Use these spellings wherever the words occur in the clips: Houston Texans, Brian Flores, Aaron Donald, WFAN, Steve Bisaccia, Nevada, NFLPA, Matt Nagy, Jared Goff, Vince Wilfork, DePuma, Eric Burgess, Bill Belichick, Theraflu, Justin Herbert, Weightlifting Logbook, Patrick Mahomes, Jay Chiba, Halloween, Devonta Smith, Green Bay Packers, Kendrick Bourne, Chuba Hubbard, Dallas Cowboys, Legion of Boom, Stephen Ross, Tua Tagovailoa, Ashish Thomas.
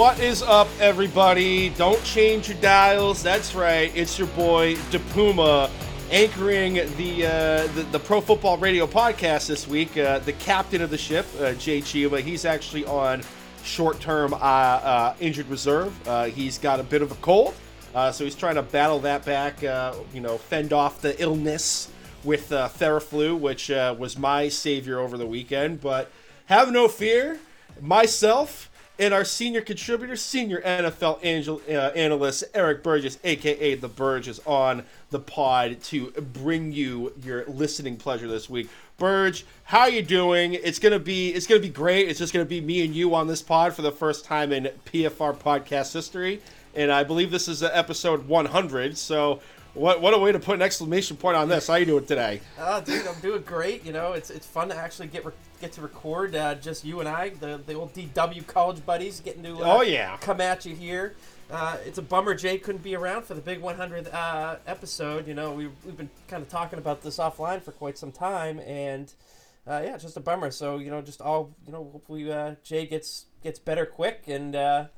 What is up, everybody? Don't change your dials. That's right. It's your boy DePuma, anchoring the Pro Football Radio podcast this week. The captain of the ship, Jay Chiba, he's actually on short-term injured reserve. He's got a bit of a cold, so he's trying to battle that back. Fend off the illness with Theraflu, which was my savior over the weekend. But have no fear, myself and our senior contributor, senior NFL analyst, Eric Burgess, a.k.a. The Burge, is on the pod to bring you your listening pleasure this week. Burge, how you doing? It's gonna be great. It's just going to be me and you on this pod for the first time in PFR podcast history. And I believe this is episode 100, so what a way to put an exclamation point on this. How you doing today? Oh, dude, I'm doing great. You know, it's fun to actually get to record, just you and I, the old DW college buddies, getting to come at you here. It's a bummer Jay couldn't be around for the big 100th episode. You know, we've been kind of talking about this offline for quite some time, and it's just a bummer. So, you know, hopefully Jay gets better quick, and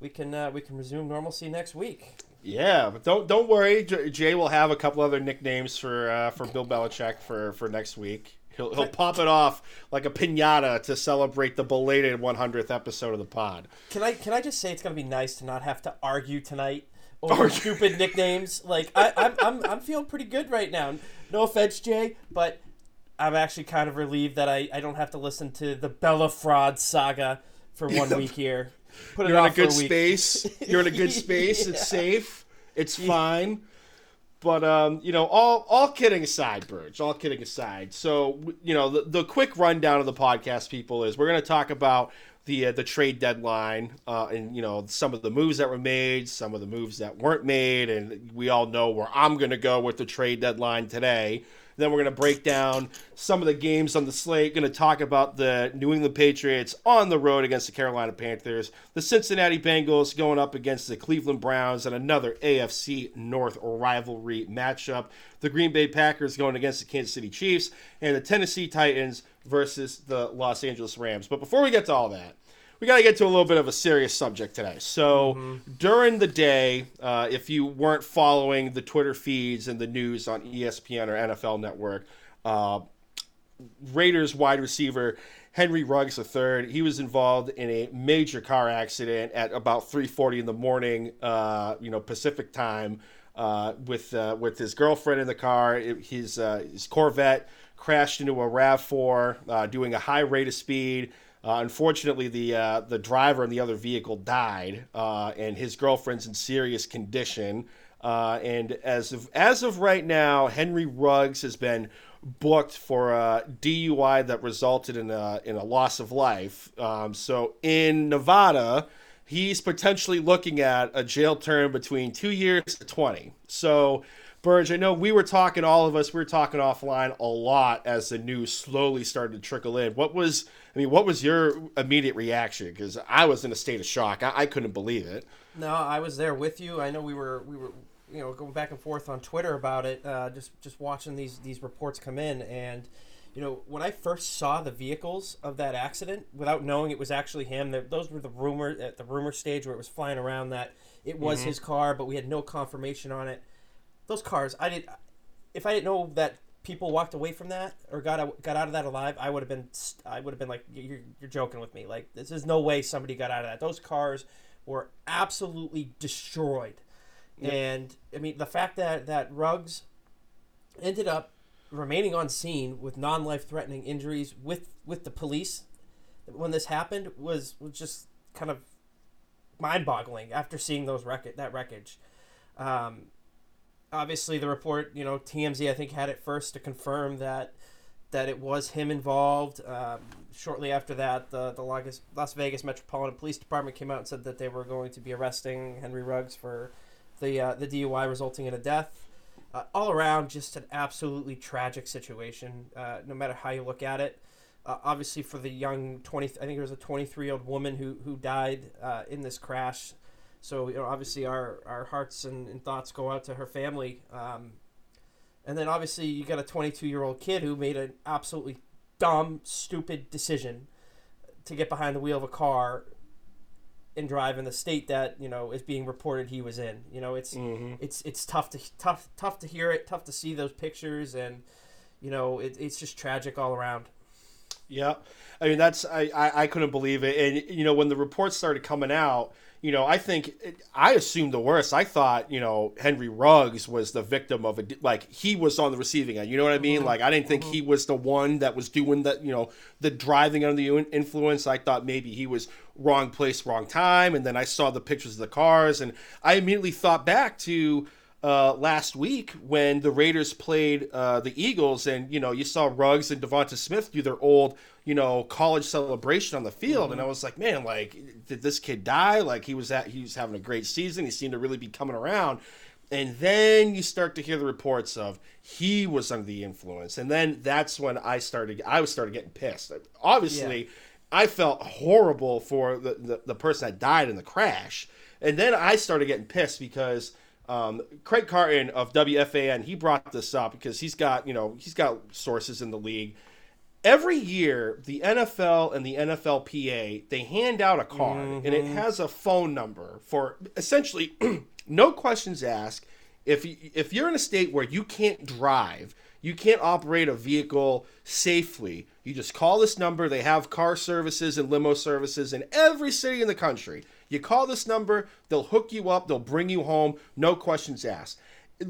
we can resume normalcy next week. Yeah, but don't worry. Jay will have a couple other nicknames for Bill Belichick for next week. He'll pop it off like a piñata to celebrate the belated 100th episode of the pod. Can I just say it's gonna be nice to not have to argue tonight over stupid nicknames? Like I'm feeling pretty good right now. No offense, Jay, but I'm actually kind of relieved that I don't have to listen to the Bella Fraud saga for 1 week here. You're in a good space. You're in a good space. It's safe. It's fine. But, all kidding aside, Burge, all kidding aside. So, the quick rundown of the podcast, people, is we're going to talk about the trade deadline and, some of the moves that were made, some of the moves that weren't made. And we all know where I'm going to go with the trade deadline today. Then we're going to break down some of the games on the slate. Going to talk about the New England Patriots on the road against the Carolina Panthers, the Cincinnati Bengals going up against the Cleveland Browns, and another AFC North rivalry matchup, the Green Bay Packers going against the Kansas City Chiefs, and the Tennessee Titans versus the Los Angeles Rams. But before we get to all that, we got to get to a little bit of a serious subject today. So during the day, if you weren't following the Twitter feeds and the news on ESPN or NFL Network, Raiders wide receiver Henry Ruggs III, he was involved in a major car accident at about 3:40 in the morning, Pacific time, with his girlfriend in the car. His Corvette crashed into a RAV4, doing a high rate of speed. Unfortunately, the driver in the other vehicle died, and his girlfriend's in serious condition. And as of right now, Henry Ruggs has been booked for a DUI that resulted in a loss of life. So in Nevada, he's potentially looking at a jail term between 2 years to 20. So, Burge, I know we were talking offline a lot as the news slowly started to trickle in. What was your immediate reaction? Because I was in a state of shock. I couldn't believe it. No, I was there with you. I know we were going back and forth on Twitter about it, just watching these reports come in. And, when I first saw the vehicles of that accident, without knowing it was actually him, those were the rumor stage where it was flying around that it was his car, but we had no confirmation on it. Those cars, if I didn't know that people walked away from that or got out of that alive, I would have been like, you're joking with me. Like, this is no way somebody got out of that. Those cars were absolutely destroyed. Yep. And I mean, the fact that Ruggs ended up remaining on scene with non-life-threatening injuries with the police when this happened was just kind of mind-boggling after seeing that wreckage. Obviously, the report, TMZ, I think, had it first to confirm that it was him involved. Shortly after that, the Las Vegas Metropolitan Police Department came out and said that they were going to be arresting Henry Ruggs for the DUI resulting in a death. All around, just an absolutely tragic situation, no matter how you look at it. Obviously, for the young, I think it was a 23-year-old woman who died in this crash. So, obviously our hearts and thoughts go out to her family. And then, obviously, you got a 22-year-old kid who made an absolutely dumb, stupid decision to get behind the wheel of a car and drive in the state that, you know, is being reported he was in. You know, it's it's tough to hear it, tough to see those pictures, and you know, it's just tragic all around. Yeah, I mean, that's I couldn't believe it, and you know, when the reports started coming out, you know, I assumed the worst. I thought, you know, Henry Ruggs was the victim of he was on the receiving end. You know what I mean? Like, I didn't think he was the one that was doing that, you know, the driving under the influence. I thought maybe he was wrong place, wrong time. And then I saw the pictures of the cars, and I immediately thought back to last week when the Raiders played the Eagles, and, you know, you saw Ruggs and Devonta Smith do their old, you know, college celebration on the field. And I was like, man, like, did this kid die? Like, he was having a great season. He seemed to really be coming around. And then you start to hear the reports of he was under the influence. And then that's when I started getting pissed. Obviously, yeah. I felt horrible for the person that died in the crash. And then I started getting pissed because Craig Carton of WFAN, he brought this up because he's got sources in the league. Every year, the NFL and the NFLPA, they hand out a card, and it has a phone number for essentially no questions asked. If you're in a state where you can't drive, you can't operate a vehicle safely, you just call this number. They have car services and limo services in every city in the country. You call this number, they'll hook you up, they'll bring you home, no questions asked.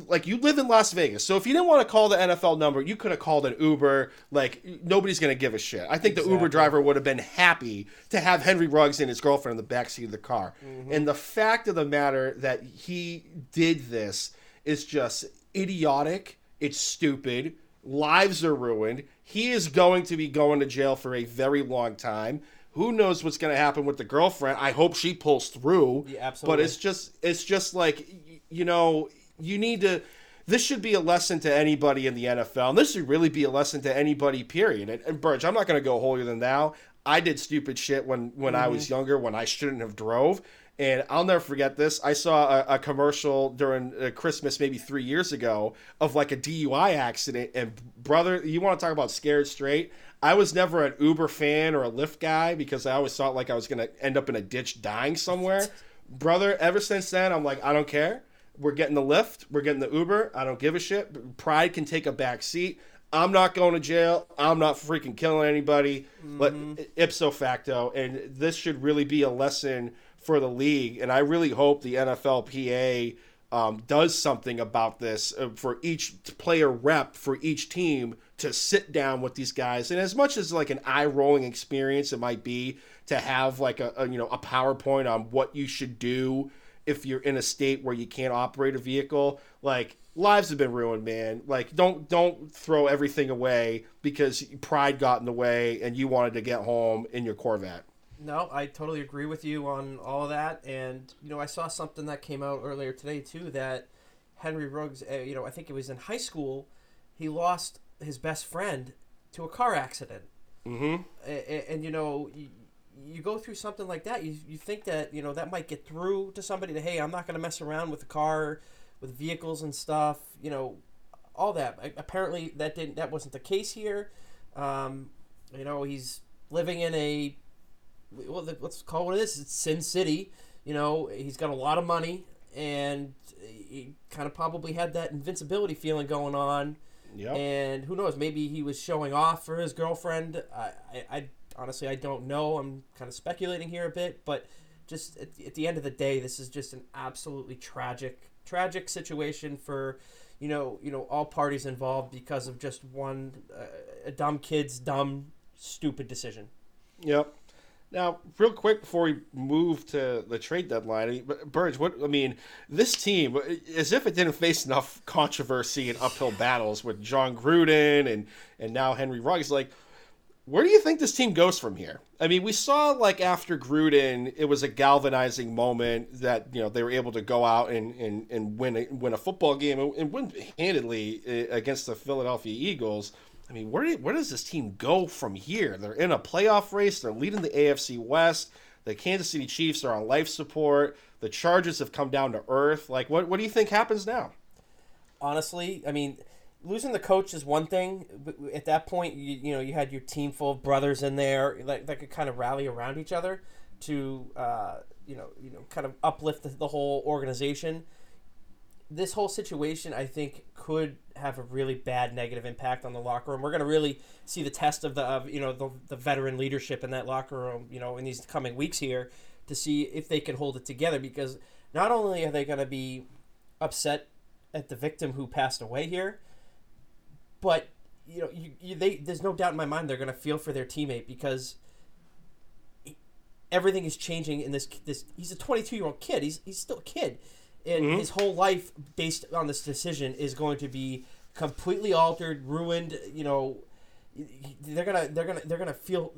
Like, you live in Las Vegas, so if you didn't want to call the NFL number, you could have called an Uber. Like, nobody's going to give a shit. I think exactly. The Uber driver would have been happy to have Henry Ruggs and his girlfriend in the backseat of the car. And the fact of the matter that he did this is just idiotic. It's stupid. Lives are ruined. He is going to be going to jail for a very long time. Who knows what's going to happen with the girlfriend? I hope she pulls through. Yeah, absolutely. But it's just like, you know, this should be a lesson to anybody in the NFL, and this should really be a lesson to anybody, period. And Burge, I'm not going to go holier than thou. I did stupid shit when I was younger, when I shouldn't have drove. And I'll never forget this. I saw a commercial during Christmas maybe 3 years ago of like a DUI accident. And brother, you want to talk about scared straight? I was never an Uber fan or a Lyft guy because I always thought like I was going to end up in a ditch dying somewhere. Brother, ever since then, I'm like, I don't care. We're getting the Lyft. We're getting the Uber. I don't give a shit. Pride can take a back seat. I'm not going to jail. I'm not freaking killing anybody. But ipso facto. And this should really be a lesson for the league. And I really hope the NFLPA does something about this for each player rep, for each team to sit down with these guys. And as much as like an eye-rolling experience it might be to have like a PowerPoint on what you should do if you're in a state where you can't operate a vehicle, like, lives have been ruined, man. Like, don't throw everything away because pride got in the way and you wanted to get home in your Corvette. No, I totally agree with you on all of that. And, you know, I saw something that came out earlier today, too, that Henry Ruggs, you know, I think it was in high school, he lost his best friend to a car accident. And, you know, you go through something like that, you think that, you know, that might get through to somebody that, hey, I'm not going to mess around with the car, with vehicles and stuff, you know, all that. Apparently that wasn't the case here. You know, he's living in let's call it what it is. It's Sin City. You know, he's got a lot of money, and he kind of probably had that invincibility feeling going on. Yep. And who knows, maybe he was showing off for his girlfriend. I honestly, I don't know. I'm kind of speculating here a bit, but just at the end of the day, this is just an absolutely tragic situation for, you know, all parties involved because of just one a dumb kid's dumb, stupid decision. Yep. Now, real quick before we move to the trade deadline, I mean, Burge, this team, as if it didn't face enough controversy and uphill battles with Jon Gruden and now Henry Ruggs, like, where do you think this team goes from here? I mean, we saw, like, after Gruden, it was a galvanizing moment that, you know, they were able to go out and win a football game and win handedly against the Philadelphia Eagles. I mean, where does this team go from here? They're in a playoff race. They're leading the AFC West. The Kansas City Chiefs are on life support. The Chargers have come down to earth. Like, what do you think happens now? Honestly, I mean, losing the coach is one thing. At that point, you know, you had your team full of brothers in there that could kind of rally around each other to kind of uplift the whole organization. This whole situation, I think, could have a really bad negative impact on the locker room. We're going to really see the test of the veteran leadership in that locker room, in these coming weeks here, to see if they can hold it together, because not only are they going to be upset at the victim who passed away here, but there's no doubt in my mind they're going to feel for their teammate, because everything is changing in this. He's a 22-year-old kid. He's still a kid. And mm-hmm. his whole life, based on this decision, is going to be completely altered, ruined. They're gonna feel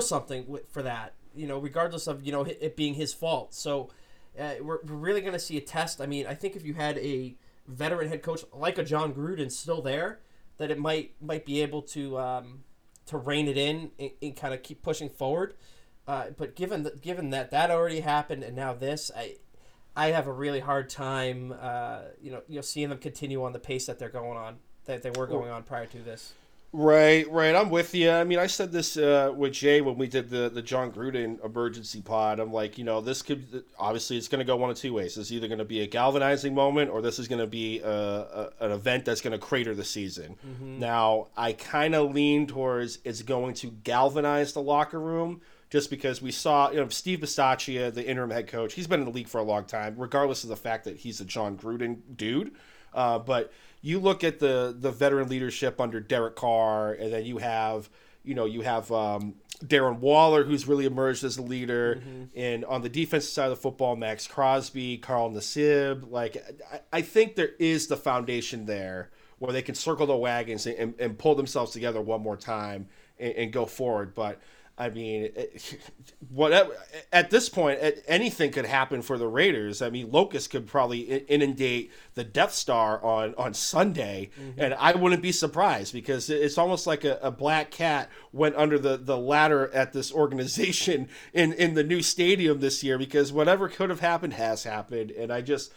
something for that. Regardless of it being his fault. So we're really gonna see a test. I mean, I think if you had a veteran head coach like a Jon Gruden still there, that it might be able to rein it in and kind of keep pushing forward. But given that already happened and now this, I have a really hard time, seeing them continue on the pace that they're going on, that they were going on prior to this. Right. I'm with you. I mean, I said this with Jay when we did the Jon Gruden emergency pod. I'm like, this could obviously it's going to go one of two ways. It's either going to be a galvanizing moment, or this is going to be an event that's going to crater the season. Mm-hmm. Now, I kind of lean towards it's going to galvanize the locker room. Just because we saw, Steve Bisaccia, the interim head coach, he's been in the league for a long time, regardless of the fact that he's a Jon Gruden dude. But you look at the veteran leadership under Derek Carr, and then you have Darren Waller, who's really emerged as a leader, mm-hmm. and on the defensive side of the football, Max Crosby, Carl Nassib. I think there is the foundation there where they can circle the wagons and pull themselves together one more time and go forward, but. I mean, whatever. At this point, anything could happen for the Raiders. I mean, locusts could probably inundate the Death Star on Sunday, mm-hmm. and I wouldn't be surprised, because it's almost like a black cat went under the ladder at this organization in the new stadium this year, because whatever could have happened has happened, and I just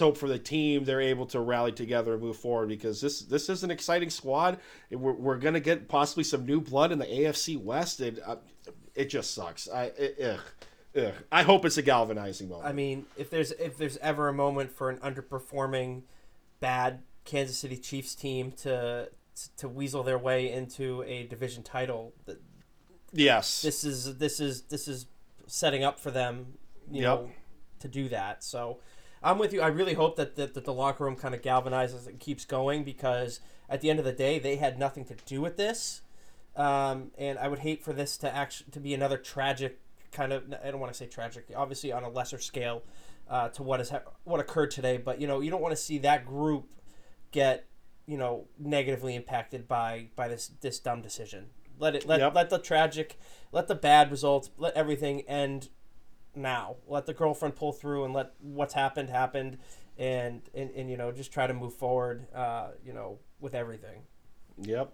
hope for the team they're able to rally together and move forward, because this is an exciting squad. We're going to get possibly some new blood in the AFC West, and it just sucks. I hope it's a galvanizing moment. I mean, if there's ever a moment for an underperforming, bad Kansas City Chiefs team to weasel their way into a division title, yes, this is setting up for them, you know, to do that. So. I'm with you. I really hope that the locker room kind of galvanizes and keeps going, because at the end of the day, they had nothing to do with this. And I would hate for this to be another tragic kind of, I don't want to say tragic, obviously on a lesser scale to what occurred today. But, you don't want to see that group get, negatively impacted by this dumb decision. Let the tragic, let the bad results, let everything end. Now let the girlfriend pull through and let what's happened and just try to move forward with everything. Yep,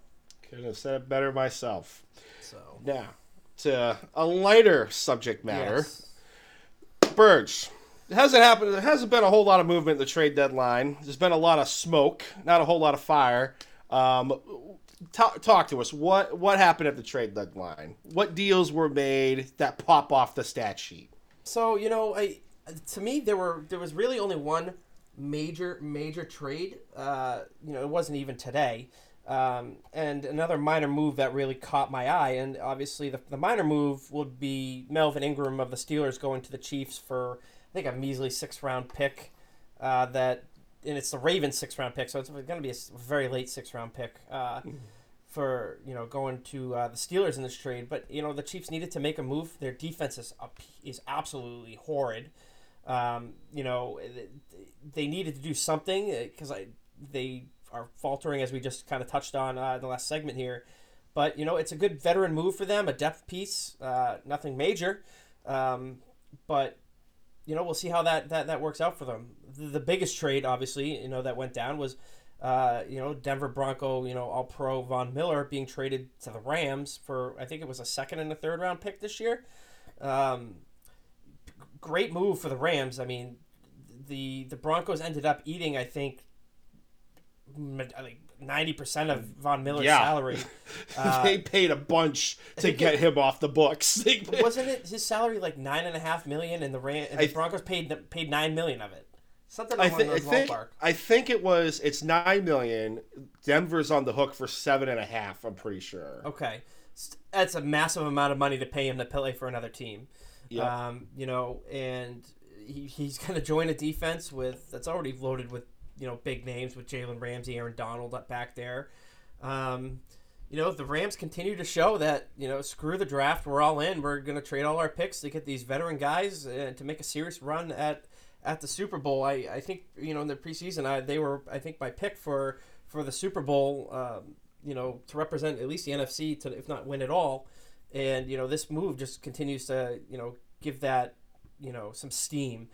couldn't have said it better myself. So now to a lighter subject matter. Yes. Burge, it hasn't been a whole lot of movement in the trade deadline. There's been a lot of smoke, not a whole lot of fire. Talk to us. What happened at the trade deadline? What deals were made that pop off the stat sheet? So, there was really only one major trade. It wasn't even today. And another minor move that really caught my eye. And obviously the minor move would be Melvin Ingram of the Steelers going to the Chiefs for, I think, a measly 6th round pick. And it's the Ravens 6th round pick. So it's going to be a very late 6th round pick for, going to the Steelers in this trade. But, the Chiefs needed to make a move. Their defense is absolutely horrid. They needed to do something because they are faltering, as we just kind of touched on in the last segment here. But, it's a good veteran move for them, a depth piece, nothing major. But, we'll see how that works out for them. The biggest trade, obviously, that went down was Denver Bronco, all-pro Von Miller being traded to the Rams for, I think it was a 2nd and a 3rd round pick this year. Great move for the Rams. I mean, the Broncos ended up eating, I think, like 90% of Von Miller's salary. They paid a bunch to get him off the books. Wasn't it his salary like $9.5 million, and the Broncos paid $9 million of it? Something along those ballpark. I think it was. It's $9 million. Denver's on the hook for $7.5 million. I'm pretty sure. Okay, that's a massive amount of money to pay him to play for another team. Yep. You know, and he's going to join a defense that's already loaded with, you know, big names with Jalen Ramsey, Aaron Donald up back there. You know, the Rams continue to show that, you know, screw the draft. We're all in. We're going to trade all our picks to get these veteran guys and to make a serious run at the Super Bowl. I think, you know, in the preseason, they were, I think, my pick for the Super Bowl, you know, to represent at least the NFC, to, if not win at all. And, you know, this move just continues to, you know, give that, you know, some steam.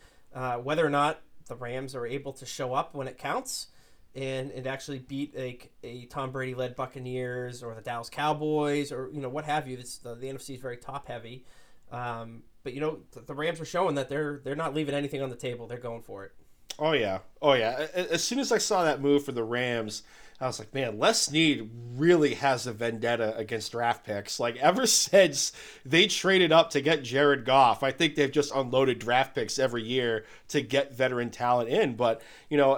Whether or not the Rams are able to show up when it counts and actually beat a Tom Brady-led Buccaneers or the Dallas Cowboys or, you know, what have you. The NFC is very top-heavy. But, you know, the Rams are showing that they're not leaving anything on the table. They're going for it. Oh, yeah. Oh, yeah. As soon as I saw that move for the Rams, I was like, man, Les Snead really has a vendetta against draft picks. Like, ever since they traded up to get Jared Goff, I think they've just unloaded draft picks every year to get veteran talent in. But, you know,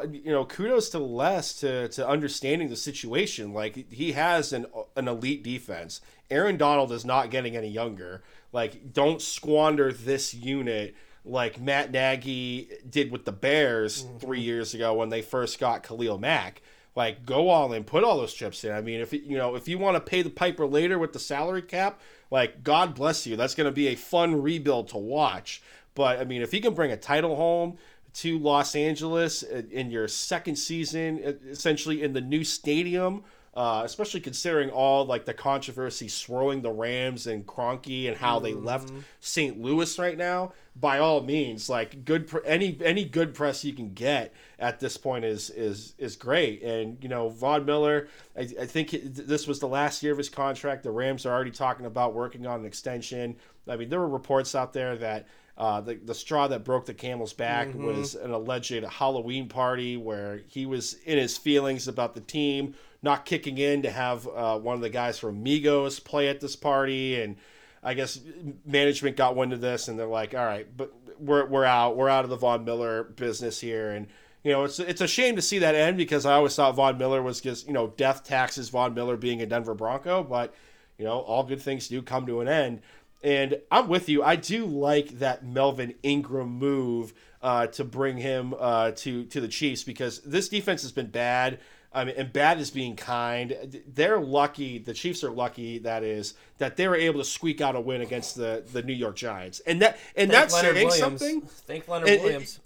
kudos to Les to understanding the situation. Like, he has an elite defense. Aaron Donald is not getting any younger. Like, don't squander this unit like Matt Nagy did with the Bears 3 years ago when they first got Khalil Mack. Like, go all in, put all those chips in. I mean, if you want to pay the piper later with the salary cap, like, God bless you. That's going to be a fun rebuild to watch. But, I mean, if you can bring a title home to Los Angeles in your second season, essentially in the new stadium, especially considering all, like, the controversy swirling the Rams and Kroenke and how they left St. Louis right now, by all means, like, any good press you can get at this point is great. And, you know, Von Miller, I think this was the last year of his contract. The Rams are already talking about working on an extension. I mean, there were reports out there that the straw that broke the camel's back was an alleged Halloween party where he was in his feelings about the team not kicking in to have one of the guys from Migos play at this party. And I guess management got wind of this and they're like, all right, but we're out. We're out of the Von Miller business here. And, you know, it's a shame to see that end because I always thought Von Miller was just, you know, death taxes Von Miller being a Denver Bronco. But, you know, all good things do come to an end. And I'm with you. I do like that Melvin Ingram move to bring him to the Chiefs because this defense has been bad. I mean, and bad is being kind. They're lucky. The Chiefs are lucky. That is that they were able to squeak out a win against the New York Giants, and that's saying something. Thank Leonard Williams,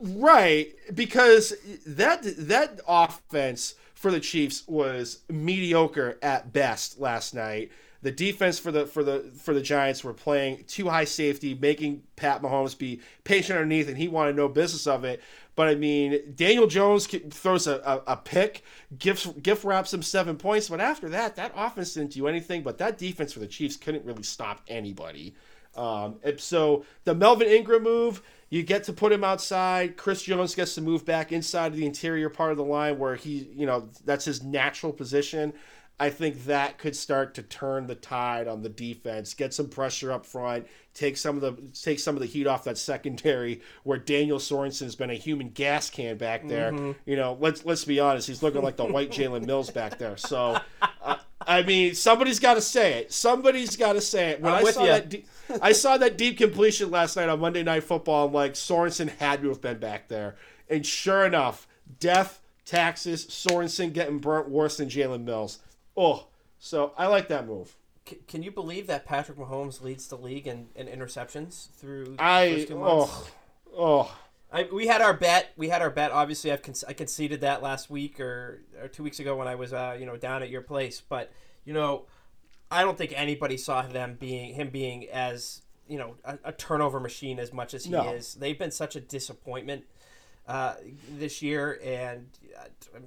right? Because that offense for the Chiefs was mediocre at best last night. The defense for the Giants were playing too high safety, making Pat Mahomes be patient underneath, and he wanted no business of it. But, I mean, Daniel Jones throws a pick, gift wraps him 7 points. But after that offense didn't do anything. But that defense for the Chiefs couldn't really stop anybody. And so the Melvin Ingram move, you get to put him outside. Chris Jones gets to move back inside of the interior part of the line where he, you know, that's his natural position. I think that could start to turn the tide on the defense, get some pressure up front, take some of the heat off that secondary where Daniel Sorensen has been a human gas can back there. You know, let's be honest, he's looking like the white Jalen Mills back there. So, I mean, somebody's got to say it. When I saw that, I saw that deep completion last night on Monday Night Football. I'm like, Sorensen had to have been back there, and sure enough, death taxes Sorensen getting burnt worse than Jalen Mills. Oh, so I like that move. Can you believe that Patrick Mahomes leads the league in interceptions through the first 2 months? We had our bet. Obviously, I conceded that last week or 2 weeks ago when I was you know, down at your place. But, you know, I don't think anybody saw him being as, you know, a turnover machine as much as he is. They've been such a disappointment this year, and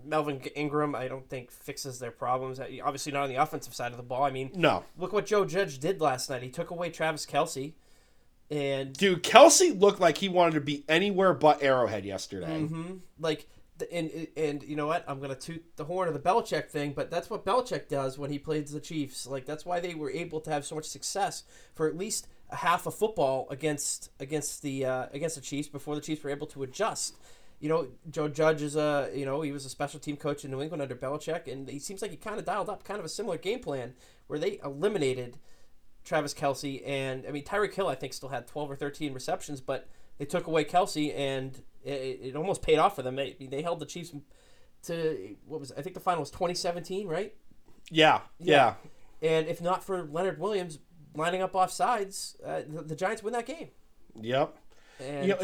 Melvin Ingram, I don't think, fixes their problems. Obviously not on the offensive side of the ball. I mean, look what Joe Judge did last night. He took away Travis Kelce. And dude, Kelce looked like he wanted to be anywhere but Arrowhead yesterday. Like, And you know what? I'm going to toot the horn of the Belichick thing, but that's what Belichick does when he plays the Chiefs. Like, that's why they were able to have so much success for at least a half a football against the Chiefs before the Chiefs were able to adjust. You know, Joe Judge is he was a special team coach in New England under Belichick, and he seems like he kind of dialed up kind of a similar game plan where they eliminated Travis Kelce, and I mean Tyreek Hill I think still had 12 or 13 receptions, but they took away Kelce, and it almost paid off for them. They held the Chiefs to I think the final was 2017, right? Yeah. And if not for Leonard Williams lining up off sides, the Giants win that game. Yep. And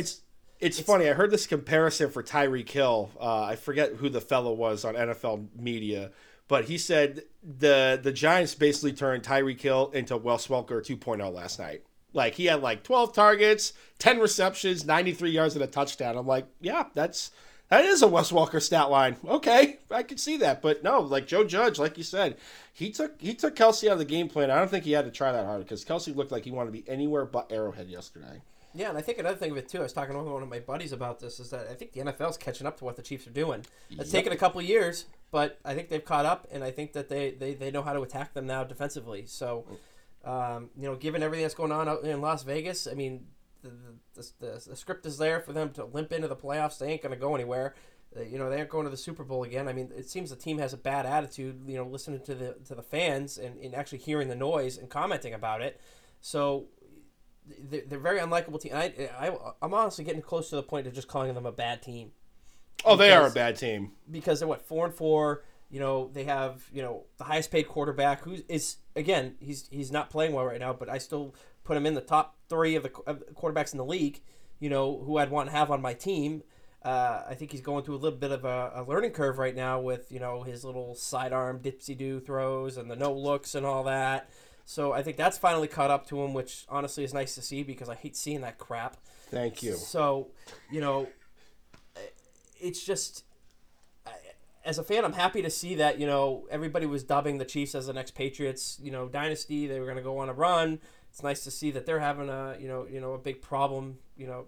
it's funny. I heard this comparison for Tyreek Hill. I forget who the fellow was on NFL media, but he said the Giants basically turned Tyreek Hill into Wes Welker 2.0 last night. Like, he had like 12 targets, 10 receptions, 93 yards and a touchdown. I'm like, yeah, that is a Wes Welker stat line. Okay, I can see that. But no, like Joe Judge, like you said, he took Kelce out of the game plan. I don't think he had to try that hard because Kelce looked like he wanted to be anywhere but Arrowhead yesterday. Yeah, and I think another thing of it, too, I was talking to one of my buddies about this, is that I think the NFL's catching up to what the Chiefs are doing. It's taken a couple of years, but I think they've caught up, and I think that they know how to attack them now defensively. So, given everything that's going on out in Las Vegas, I mean, the script is there for them to limp into the playoffs. They ain't going to go anywhere. They aren't going to the Super Bowl again. I mean, it seems the team has a bad attitude, listening to the fans and actually hearing the noise and commenting about it. So they're a very unlikable team. I'm honestly getting close to the point of just calling them a bad team. Oh, they are a bad team. Because they're, 4-4. They have, the highest paid quarterback who is, again, he's not playing well right now, but I still put him in the top three of the quarterbacks in the league, who I'd want to have on my team. I think he's going through a little bit of a learning curve right now with, his little sidearm dipsy-do throws and the no looks and all that. So I think that's finally caught up to him, which honestly is nice to see because I hate seeing that crap. Thank you. So, it's just, as a fan, I'm happy to see that, everybody was dubbing the Chiefs as the next Patriots, dynasty. They were going to go on a run. It's nice to see that they're having a, a big problem,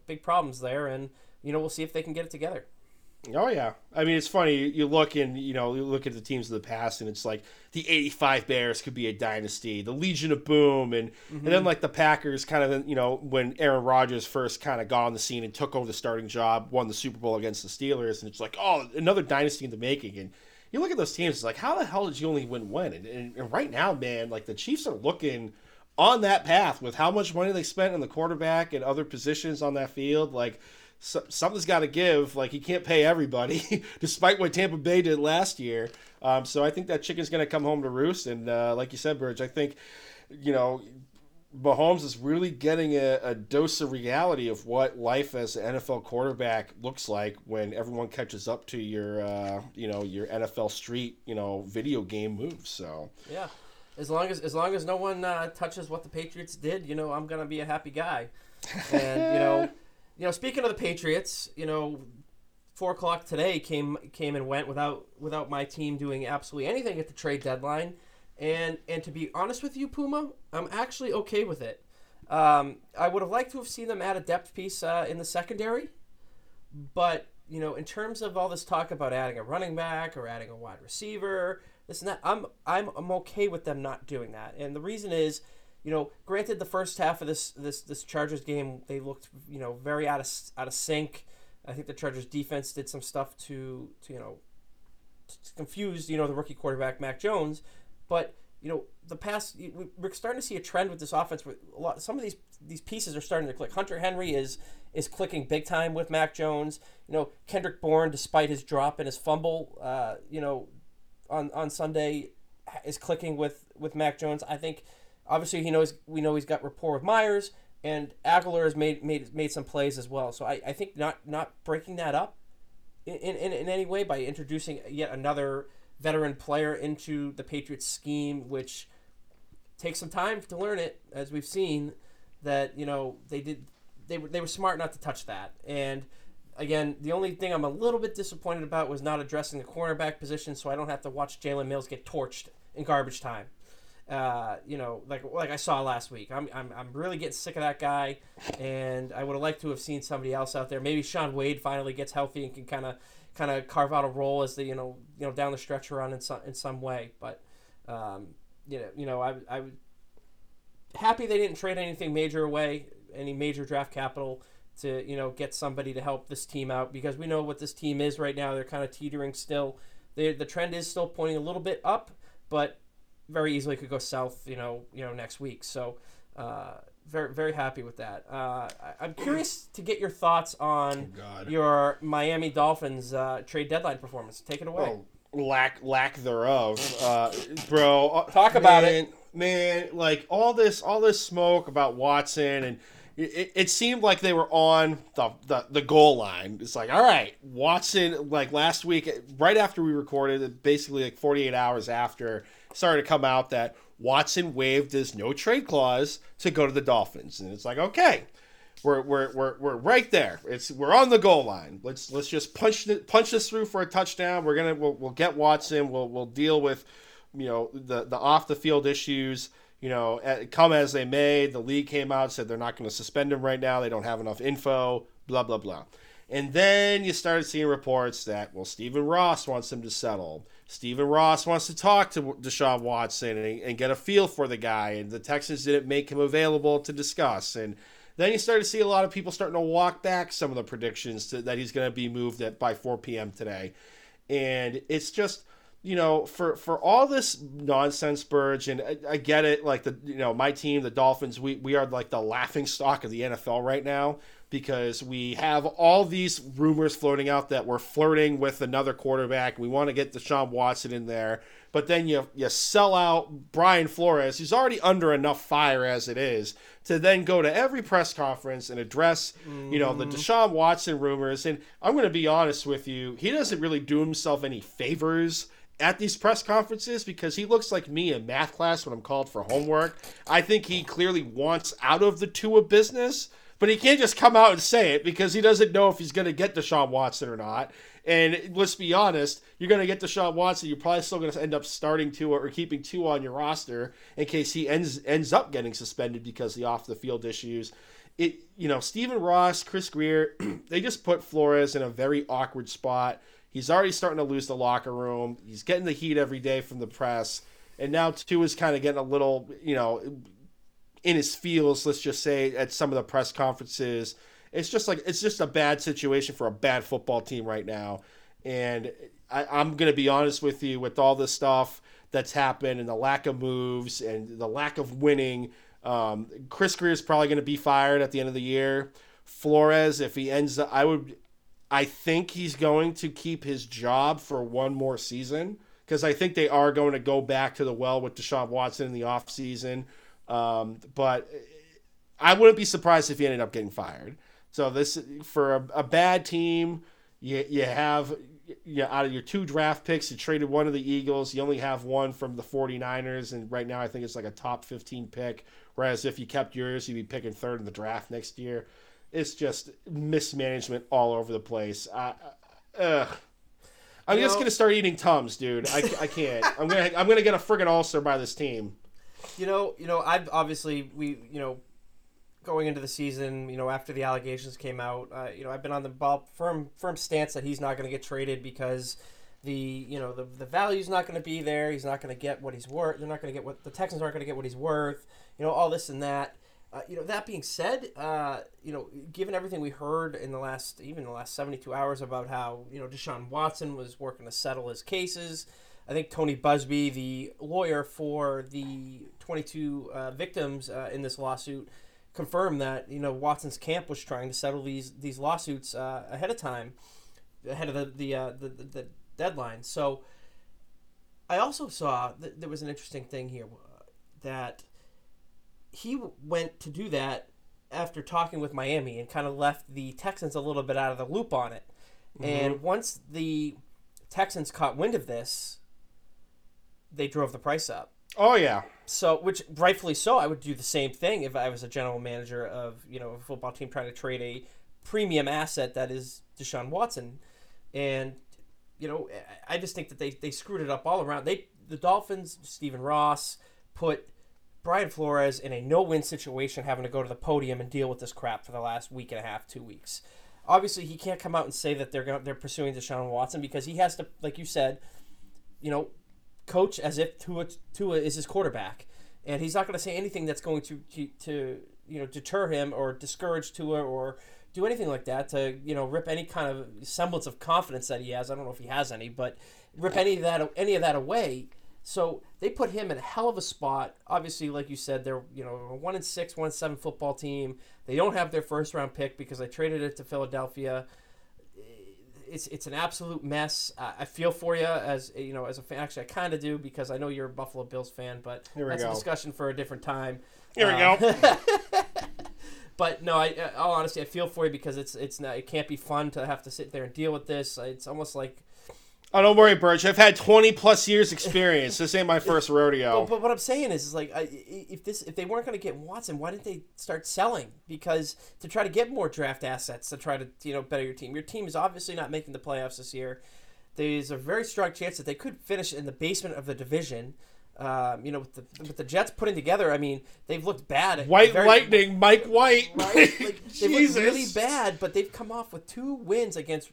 big problems there. And, we'll see if they can get it together. Oh, yeah. I mean, it's funny. You look and, you look at the teams of the past, and it's like the 85 Bears could be a dynasty, the Legion of Boom, and then like the Packers kind of, when Aaron Rodgers first kind of got on the scene and took over the starting job, won the Super Bowl against the Steelers, and it's like, oh, another dynasty in the making. And you look at those teams, it's like, how the hell did you only win one? And right now, man, like the Chiefs are looking on that path with how much money they spent on the quarterback and other positions on that field, like – so, something's got to give. Like, he can't pay everybody, despite what Tampa Bay did last year. So I think that chicken's going to come home to roost. And like you said, Burge, I think, Mahomes is really getting a dose of reality of what life as an NFL quarterback looks like when everyone catches up to your, your NFL Street, video game moves. So yeah, as long as no one touches what the Patriots did, I'm going to be a happy guy. And speaking of the Patriots, 4:00 today came and went without my team doing absolutely anything at the trade deadline, and to be honest with you, Puma, I'm actually okay with it. I would have liked to have seen them add a depth piece in the secondary, but in terms of all this talk about adding a running back or adding a wide receiver, this and that, I'm okay with them not doing that, and the reason is, granted, the first half of this Chargers game, they looked, very out of sync. I think the Chargers defense did some stuff to confuse, the rookie quarterback Mac Jones. But we're starting to see a trend with this offense where some of these pieces are starting to click. Hunter Henry is clicking big time with Mac Jones. Kendrick Bourne, despite his drop and his fumble, on Sunday, is clicking with Mac Jones. I think. Obviously, we know he's got rapport with Myers, and Aguilar has made some plays as well. So I think not breaking that up in any way by introducing yet another veteran player into the Patriots scheme, which takes some time to learn it, as we've seen that they were smart not to touch that. And again, the only thing I'm a little bit disappointed about was not addressing the cornerback position, so I don't have to watch Jalen Mills get torched in garbage time. Like I saw last week, I'm really getting sick of that guy, and I would have liked to have seen somebody else out there. Maybe Sean Wade finally gets healthy and can kind of kind of carve out a role as the you know down the stretch run in some way. But I'm happy they didn't trade anything major away, any major draft capital to get somebody to help this team out, because we know what this team is right now. They're kind of teetering still. The trend is still pointing a little bit up, but very easily could go south next week. So very, very happy with that. I'm curious to get your thoughts on your Miami Dolphins trade deadline performance. Take it away. Oh, lack thereof, bro. Talk about it, man. Like all this smoke about Watson, and it seemed like they were on the goal line. It's like, all right, Watson. Like last week, right after we recorded, basically like 48 hours after, started to come out that Watson waived his no trade clause to go to the Dolphins, and it's like, okay, we're right there. We're on the goal line. Let's just punch this through for a touchdown. We'll get Watson. We'll deal with the off the field issues. Come as they may. The league came out and said they're not going to suspend him right now. They don't have enough info. Blah blah blah. And then you started seeing reports that, well, Stephen Ross wants him to settle. Stephen Ross wants to talk to Deshaun Watson and get a feel for the guy. And the Texans didn't make him available to discuss. And then you started to see a lot of people starting to walk back some of the predictions that he's going to be moved by 4 p.m. today. And it's just, for all this nonsense, Burge, and I get it, like, my team, the Dolphins, we are like the laughing stock of the NFL right now, because we have all these rumors floating out that we're flirting with another quarterback. We want to get Deshaun Watson in there. But then you sell out Brian Flores, who's already under enough fire as it is, to then go to every press conference and address, the Deshaun Watson rumors. And I'm going to be honest with you, he doesn't really do himself any favors at these press conferences, because he looks like me in math class when I'm called for homework. I think he clearly wants out of the Tua business, but he can't just come out and say it because he doesn't know if he's going to get Deshaun Watson or not. And let's be honest, you're going to get Deshaun Watson, you're probably still going to end up starting Tua or keeping Tua on your roster in case he ends up getting suspended because of the off-the-field issues. Stephen Ross, Chris Greer, they just put Flores in a very awkward spot. He's already starting to lose the locker room. He's getting the heat every day from the press. And now Tua's kind of getting a little, in his feels, let's just say, at some of the press conferences. It's just like, it's just a bad situation for a bad football team right now. And I'm going to be honest with you, with all this stuff that's happened and the lack of moves and the lack of winning, Chris Greer is probably going to be fired at the end of the year. Flores, if he ends up, I think he's going to keep his job for one more season, because I think they are going to go back to the well with Deshaun Watson in the offseason. But I wouldn't be surprised if he ended up getting fired. So this, for a bad team, you have, out of your 2 draft picks, you traded one of the Eagles. You only have one from the 49ers. And right now I think it's like a top 15 pick. Whereas if you kept yours, you'd be picking 3rd in the draft next year. It's just mismanagement all over the place. I'm just going to start eating Tums, dude. I can't. I'm going to get a friggin' ulcer by this team. I've obviously, going into the season, after the allegations came out, I've been on the firm stance that he's not going to get traded because the value's not going to be there. He's not going to get what he's worth. They're not going to get what the Texans aren't going to get what he's worth. All this and that. That being said, given everything we heard in the last 72 hours about how Deshaun Watson was working to settle his cases. I think Tony Busby, the lawyer for the 22 victims in this lawsuit, confirmed that Watson's camp was trying to settle these lawsuits ahead of time, ahead of the deadline. So I also saw that there was an interesting thing here, that he went to do that after talking with Miami and kind of left the Texans a little bit out of the loop on it. Mm-hmm. And once the Texans caught wind of this, they drove the price up. Oh yeah. So, which rightfully so, I would do the same thing if I was a general manager of a football team trying to trade a premium asset that is Deshaun Watson, and I just think that they screwed it up all around. The Dolphins, Stephen Ross, put Brian Flores in a no-win situation, having to go to the podium and deal with this crap for the last week and a half, 2 weeks. obviously he can't come out and say that they're pursuing Deshaun Watson, because he has to, like you said, coach as if Tua is his quarterback, and he's not going to say anything that's going to deter him or discourage Tua or do anything like that to rip any kind of semblance of confidence that he has. I don't know if he has any, but rip any of that away. So they put him in a hell of a spot. Obviously, like you said, they're a 1-6, 1-7 football team. They don't have their first round pick because they traded it to Philadelphia. It's an absolute mess. I feel for you as a fan. Actually, I kind of do, because I know you're a Buffalo Bills fan, but that's a discussion for a different time. Here we go. But no, all honestly, I feel for you, because it can't be fun to have to sit there and deal with this. It's almost like. Oh, don't worry, Birch. I've had 20-plus years experience. This ain't my first rodeo. But what I'm saying is if they weren't going to get Watson, why didn't they start selling? Because to try to get more draft assets, to try to better your team. Your team is obviously not making the playoffs this year. There's a very strong chance that they could finish in the basement of the division. With the Jets putting together, I mean, they've looked bad. Lightning, Mike White. Right? They've looked really bad, but they've come off with 2 wins against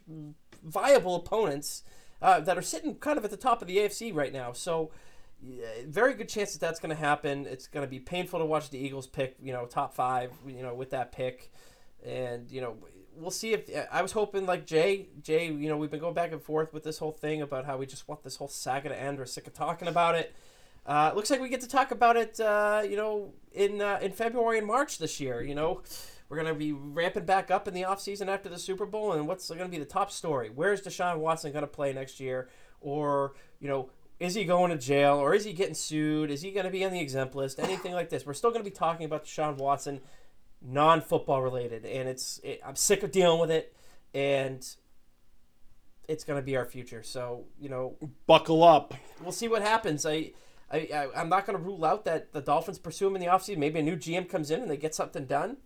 viable opponents. That are sitting kind of at the top of the AFC right now. So very good chance that's going to happen. It's going to be painful to watch the Eagles pick, top 5, with that pick. And, we'll see if – I was hoping like Jay, we've been going back and forth with this whole thing about how we just want this whole saga to end. We're sick of talking about it. It looks like we get to talk about it, in February and March this year, We're going to be ramping back up in the offseason after the Super Bowl, and what's going to be the top story? Where's Deshaun Watson going to play next year? Or, is he going to jail? Or is he getting sued? Is he going to be on the exempt list? Anything like this. We're still going to be talking about Deshaun Watson non-football related, and I'm sick of dealing with it, and it's going to be our future. So, buckle up. We'll see what happens. I'm not going to rule out that the Dolphins pursue him in the offseason. Maybe a new GM comes in and they get something done.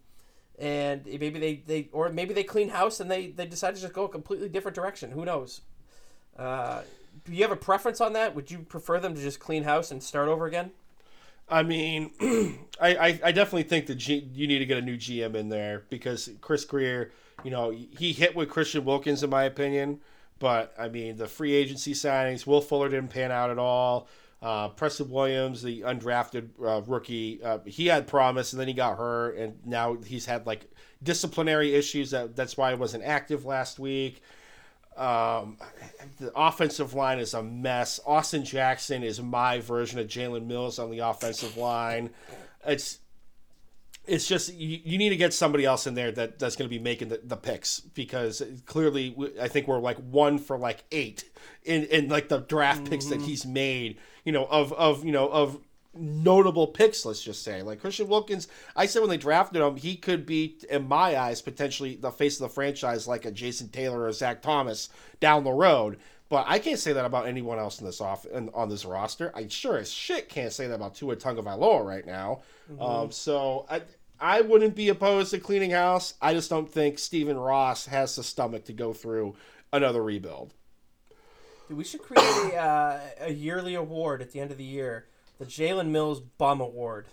And maybe they clean house and they decide to just go a completely different direction. Who knows? Do you have a preference on that? Would you prefer them to just clean house and start over again? I mean, I definitely think that you need to get a new GM in there, because Chris Greer, he hit with Christian Wilkins in my opinion. But, I mean, the free agency signings, Will Fuller didn't pan out at all. Preston Williams, the undrafted rookie, he had promise and then he got hurt, and now he's had like disciplinary issues. That's why he wasn't active last week. The offensive line is a mess. Austin Jackson is my version of Jalen Mills on the offensive line. It's just you need to get somebody else in there that's going to be making the picks, because clearly I think we're like 1 for 8 in like the draft picks that he's made, of notable picks, let's just say. Like Christian Wilkins, I said when they drafted him, he could be, in my eyes, potentially the face of the franchise like a Jason Taylor or Zach Thomas down the road. But I can't say that about anyone else in this on this roster. I sure as shit can't say that about Tua Tagovailoa right now. Mm-hmm. So I wouldn't be opposed to cleaning house. I just don't think Stephen Ross has the stomach to go through another rebuild. Dude, we should create a yearly award at the end of the year, the Jalen Mills Bum Award.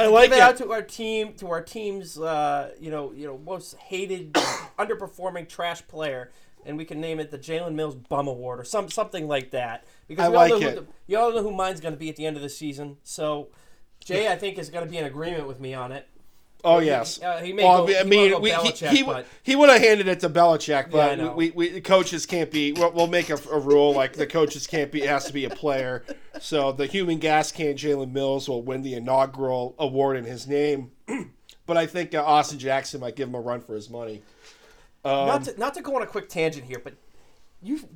I like it. Give it out to our team, to our team's most hated, underperforming trash player. And we can name it the Jalen Mills Bum Award or something like that. Because you all know who mine's going to be at the end of the season. So Jay, I think, is going to be in agreement with me on it. Oh, yes. He would have handed it to Belichick, but yeah, we coaches can't be. We'll make a rule like the coaches can't be. It has to be a player. So the human gas can Jalen Mills will win the inaugural award in his name. But I think Austin Jackson might give him a run for his money. Not to go on a quick tangent here, but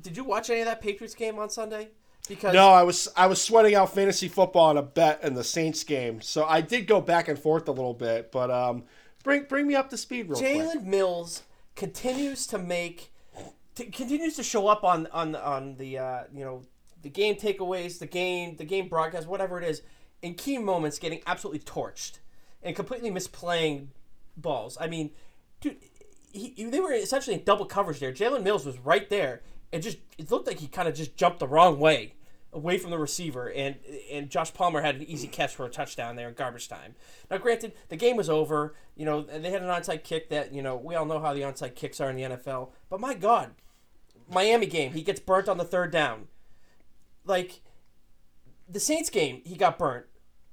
did you watch any of that Patriots game on Sunday? Because no, I was sweating out fantasy football on a bet in the Saints game, so I did go back and forth a little bit. But bring me up to speed real quick. Jalen Mills continues to show up on the the game takeaways, the game broadcast, whatever it is, in key moments, getting absolutely torched and completely misplaying balls. I mean, dude. They were essentially in double coverage there. Jalen Mills was right there. It looked like he kind of just jumped the wrong way away from the receiver, and Josh Palmer had an easy catch for a touchdown there in garbage time. Now, granted, the game was over. You know, they had an onside kick that, you know, we all know how the onside kicks are in the NFL. But, my God, Miami game, he gets burnt on the third down. Like, the Saints game, he got burnt.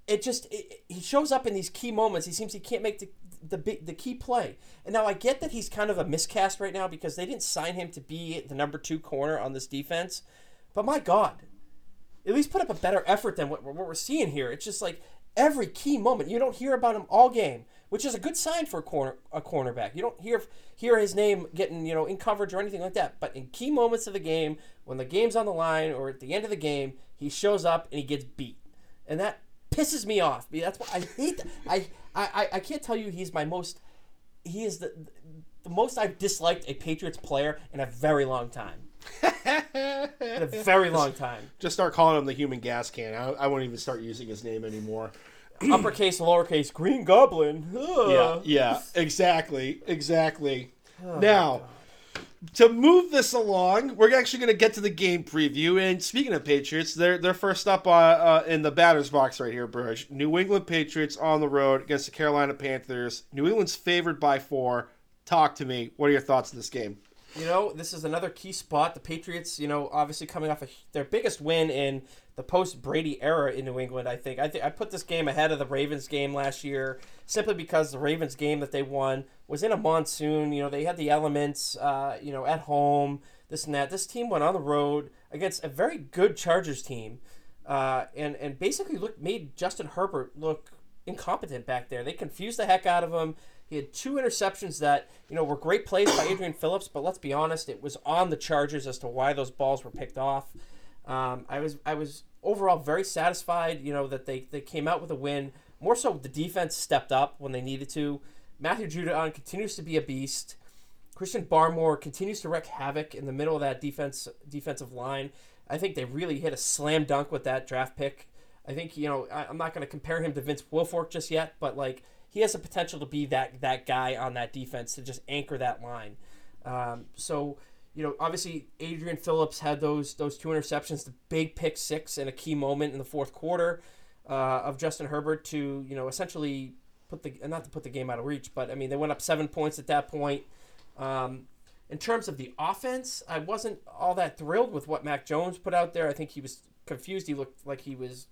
It just he shows up in these key moments. He seems he can't make the key play. And now I get that he's kind of a miscast right now because they didn't sign him to be the number two corner on this defense. But, my God, at least put up a better effort than what we're seeing here. It's just like every key moment. You don't hear about him all game, which is a good sign for a cornerback. You don't hear his name getting, you know, in coverage or anything like that. But in key moments of the game, when the game's on the line or at the end of the game, he shows up and he gets beat. And that pisses me off. That's why I hate that. I can't tell you he is the most I've disliked a Patriots player in a very long time. In a very long time. Just start calling him the human gas can. I won't even start using his name anymore. Uppercase, lowercase, Green Goblin. Ugh. Yeah, exactly. Oh, now, to move this along, we're actually going to get to the game preview. And speaking of Patriots, they're first up in the batter's box right here, Burge. New England Patriots on the road against the Carolina Panthers. New England's favored by 4. Talk to me. What are your thoughts on this game? You know, this is another key spot. The Patriots, you know, obviously coming off their biggest win in the post-Brady era in New England, I think. I put this game ahead of the Ravens game last year simply because the Ravens game that they won was in a monsoon. You know, they had the elements, you know, at home, this and that. This team went on the road against a very good Chargers team and basically made Justin Herbert look incompetent back there. They confused the heck out of him. He had 2 interceptions that, you know, were great plays by Adrian Phillips, but let's be honest, it was on the Chargers as to why those balls were picked off. I was overall very satisfied, you know, that they came out with a win. More so, the defense stepped up when they needed to. Matthew Judon continues to be a beast. Christian Barmore continues to wreak havoc in the middle of that defensive line. I think they really hit a slam dunk with that draft pick. I think, you know, I'm not going to compare him to Vince Wilfork just yet, but, like, he has the potential to be that guy on that defense to just anchor that line. So, you know, obviously Adrian Phillips had those 2 interceptions, the big pick 6 in a key moment in the fourth quarter of Justin Herbert to, you know, essentially not to put the game out of reach, but I mean they went up 7 points at that point. In terms of the offense, I wasn't all that thrilled with what Mac Jones put out there. I think he was confused. He looked like he was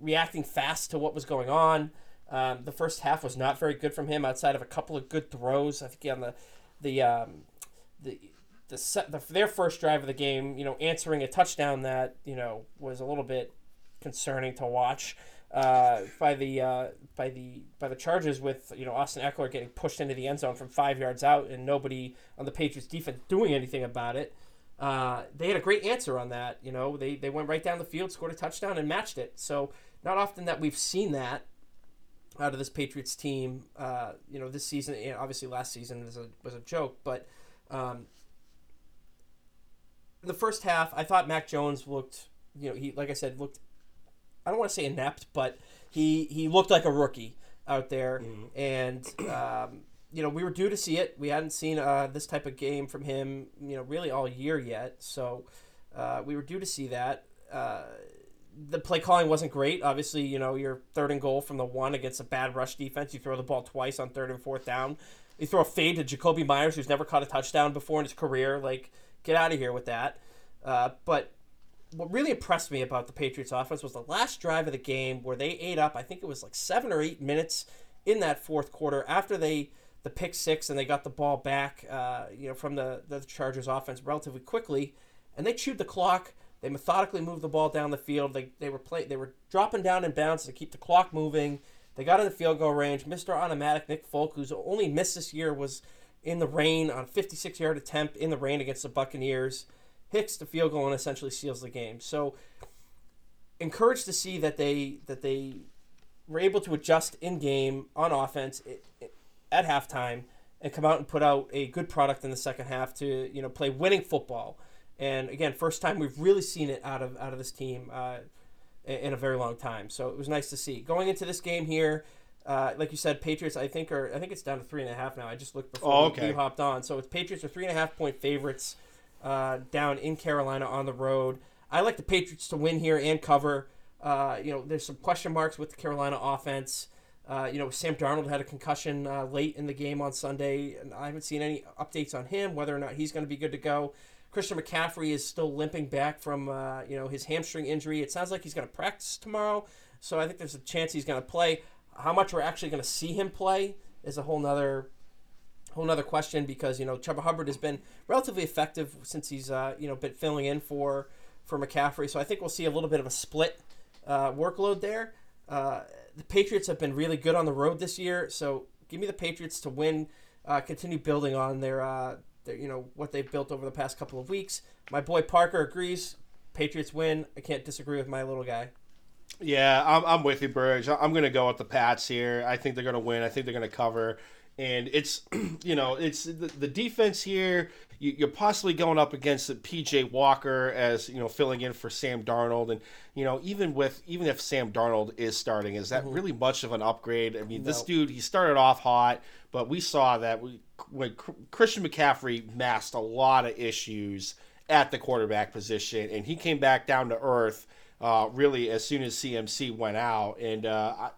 reacting fast to what was going on. The first half was not very good from him outside of a couple of good throws. I think on their first drive of the game, you know, answering a touchdown that, you know, was a little bit concerning to watch by the Chargers with, you know, Austin Eckler getting pushed into the end zone from 5 yards out and nobody on the Patriots defense doing anything about it. They had a great answer on that. You know, they went right down the field, scored a touchdown and matched it. So not often that we've seen that out of this Patriots team, you know, this season, and obviously last season was a joke, but the first half, I thought Mac Jones looked, you know, he, like I said, looked, I don't want to say inept, but he looked like a rookie out there. Mm-hmm. And, you know, we were due to see it. We hadn't seen this type of game from him, you know, really all year yet. So we were due to see that. The play calling wasn't great. Obviously, you know, your 3rd and goal from the 1 against a bad rush defense. You throw the ball twice on 3rd and 4th down. You throw a fade to Jacoby Myers, who's never caught a touchdown before in his career. Like, get out of here with that. But what really impressed me about the Patriots offense was the last drive of the game where they ate up, I think it was like 7 or 8 minutes in that fourth quarter after the pick 6 and they got the ball back, you know, from the Chargers offense relatively quickly. And they chewed the clock. They methodically moved the ball down the field. They were dropping down in bounds to keep the clock moving. They got in the field goal range. Mr. Automatic Nick Folk, who's only missed this year, was in the rain on a 56-yard attempt in the rain against the Buccaneers. Hits the field goal and essentially seals the game. So encouraged to see that they were able to adjust in game on offense at halftime and come out and put out a good product in the second half to, you know, play winning football. And again, first time we've really seen it out of this team in a very long time. So it was nice to see. Going into this game here, like you said, Patriots. I think it's down to 3.5 now. I just looked before you hopped on. So it's Patriots are 3.5 point favorites down in Carolina on the road. I like the Patriots to win here and cover. There's some question marks with the Carolina offense. Sam Darnold had a concussion late in the game on Sunday, and I haven't seen any updates on him, whether or not he's going to be good to go. Christian McCaffrey is still limping back from, his hamstring injury. It sounds like he's going to practice tomorrow, so I think there's a chance he's going to play. How much we're actually going to see him play is a whole nother question because, Chuba Hubbard has been relatively effective since he's, been filling in for McCaffrey. So I think we'll see a little bit of a split workload there. The Patriots have been really good on the road this year, so give me the Patriots to win, continue building on their what they've built over the past couple of weeks. My boy Parker agrees. Patriots win. I can't disagree with my little guy. Yeah, I'm with you, Burge. I'm going to go with the Pats here. I think they're going to win. I think they're going to cover. And it's, it's the defense here. You're possibly going up against the P.J. Walker as, filling in for Sam Darnold. And, even if Sam Darnold is starting, is that really much of an upgrade? I mean, This dude, he started off hot, but we saw that when Christian McCaffrey masked a lot of issues at the quarterback position, and he came back down to earth really as soon as CMC went out. And,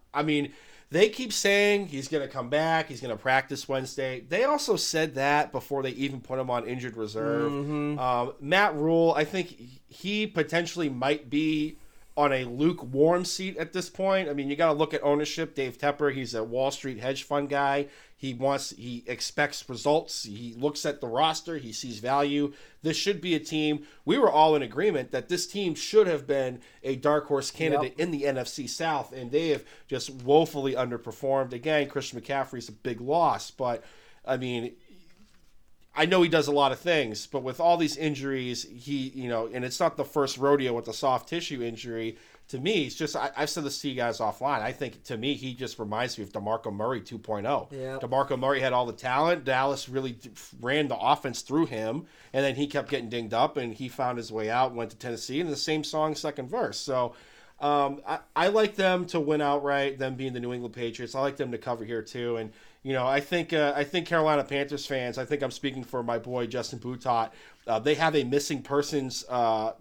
they keep saying he's going to come back, he's going to practice Wednesday. They also said that before they even put him on injured reserve. Mm-hmm. Matt Rule, I think he potentially might be on a lukewarm seat at this point. I mean, you got to look at ownership. Dave Tepper, he's a Wall Street hedge fund guy. He expects results. He looks at the roster. He sees value. This should be a team. We were all in agreement that this team should have been a dark horse candidate in the NFC South, and they have just woefully underperformed. Again, Christian McCaffrey's a big loss, but I mean, I know he does a lot of things, but with all these injuries, and it's not the first rodeo with a soft tissue injury. To me, it's just, I've said this to you guys offline. I think, to me, he just reminds me of DeMarco Murray 2.0. Yeah. DeMarco Murray had all the talent. Dallas really ran the offense through him, and then he kept getting dinged up, and he found his way out, went to Tennessee, and the same song, second verse. So I like them to win outright, them being the New England Patriots. I like them to cover here, too, and I think Carolina Panthers fans, I think I'm speaking for my boy Justin Boutot, they have a missing persons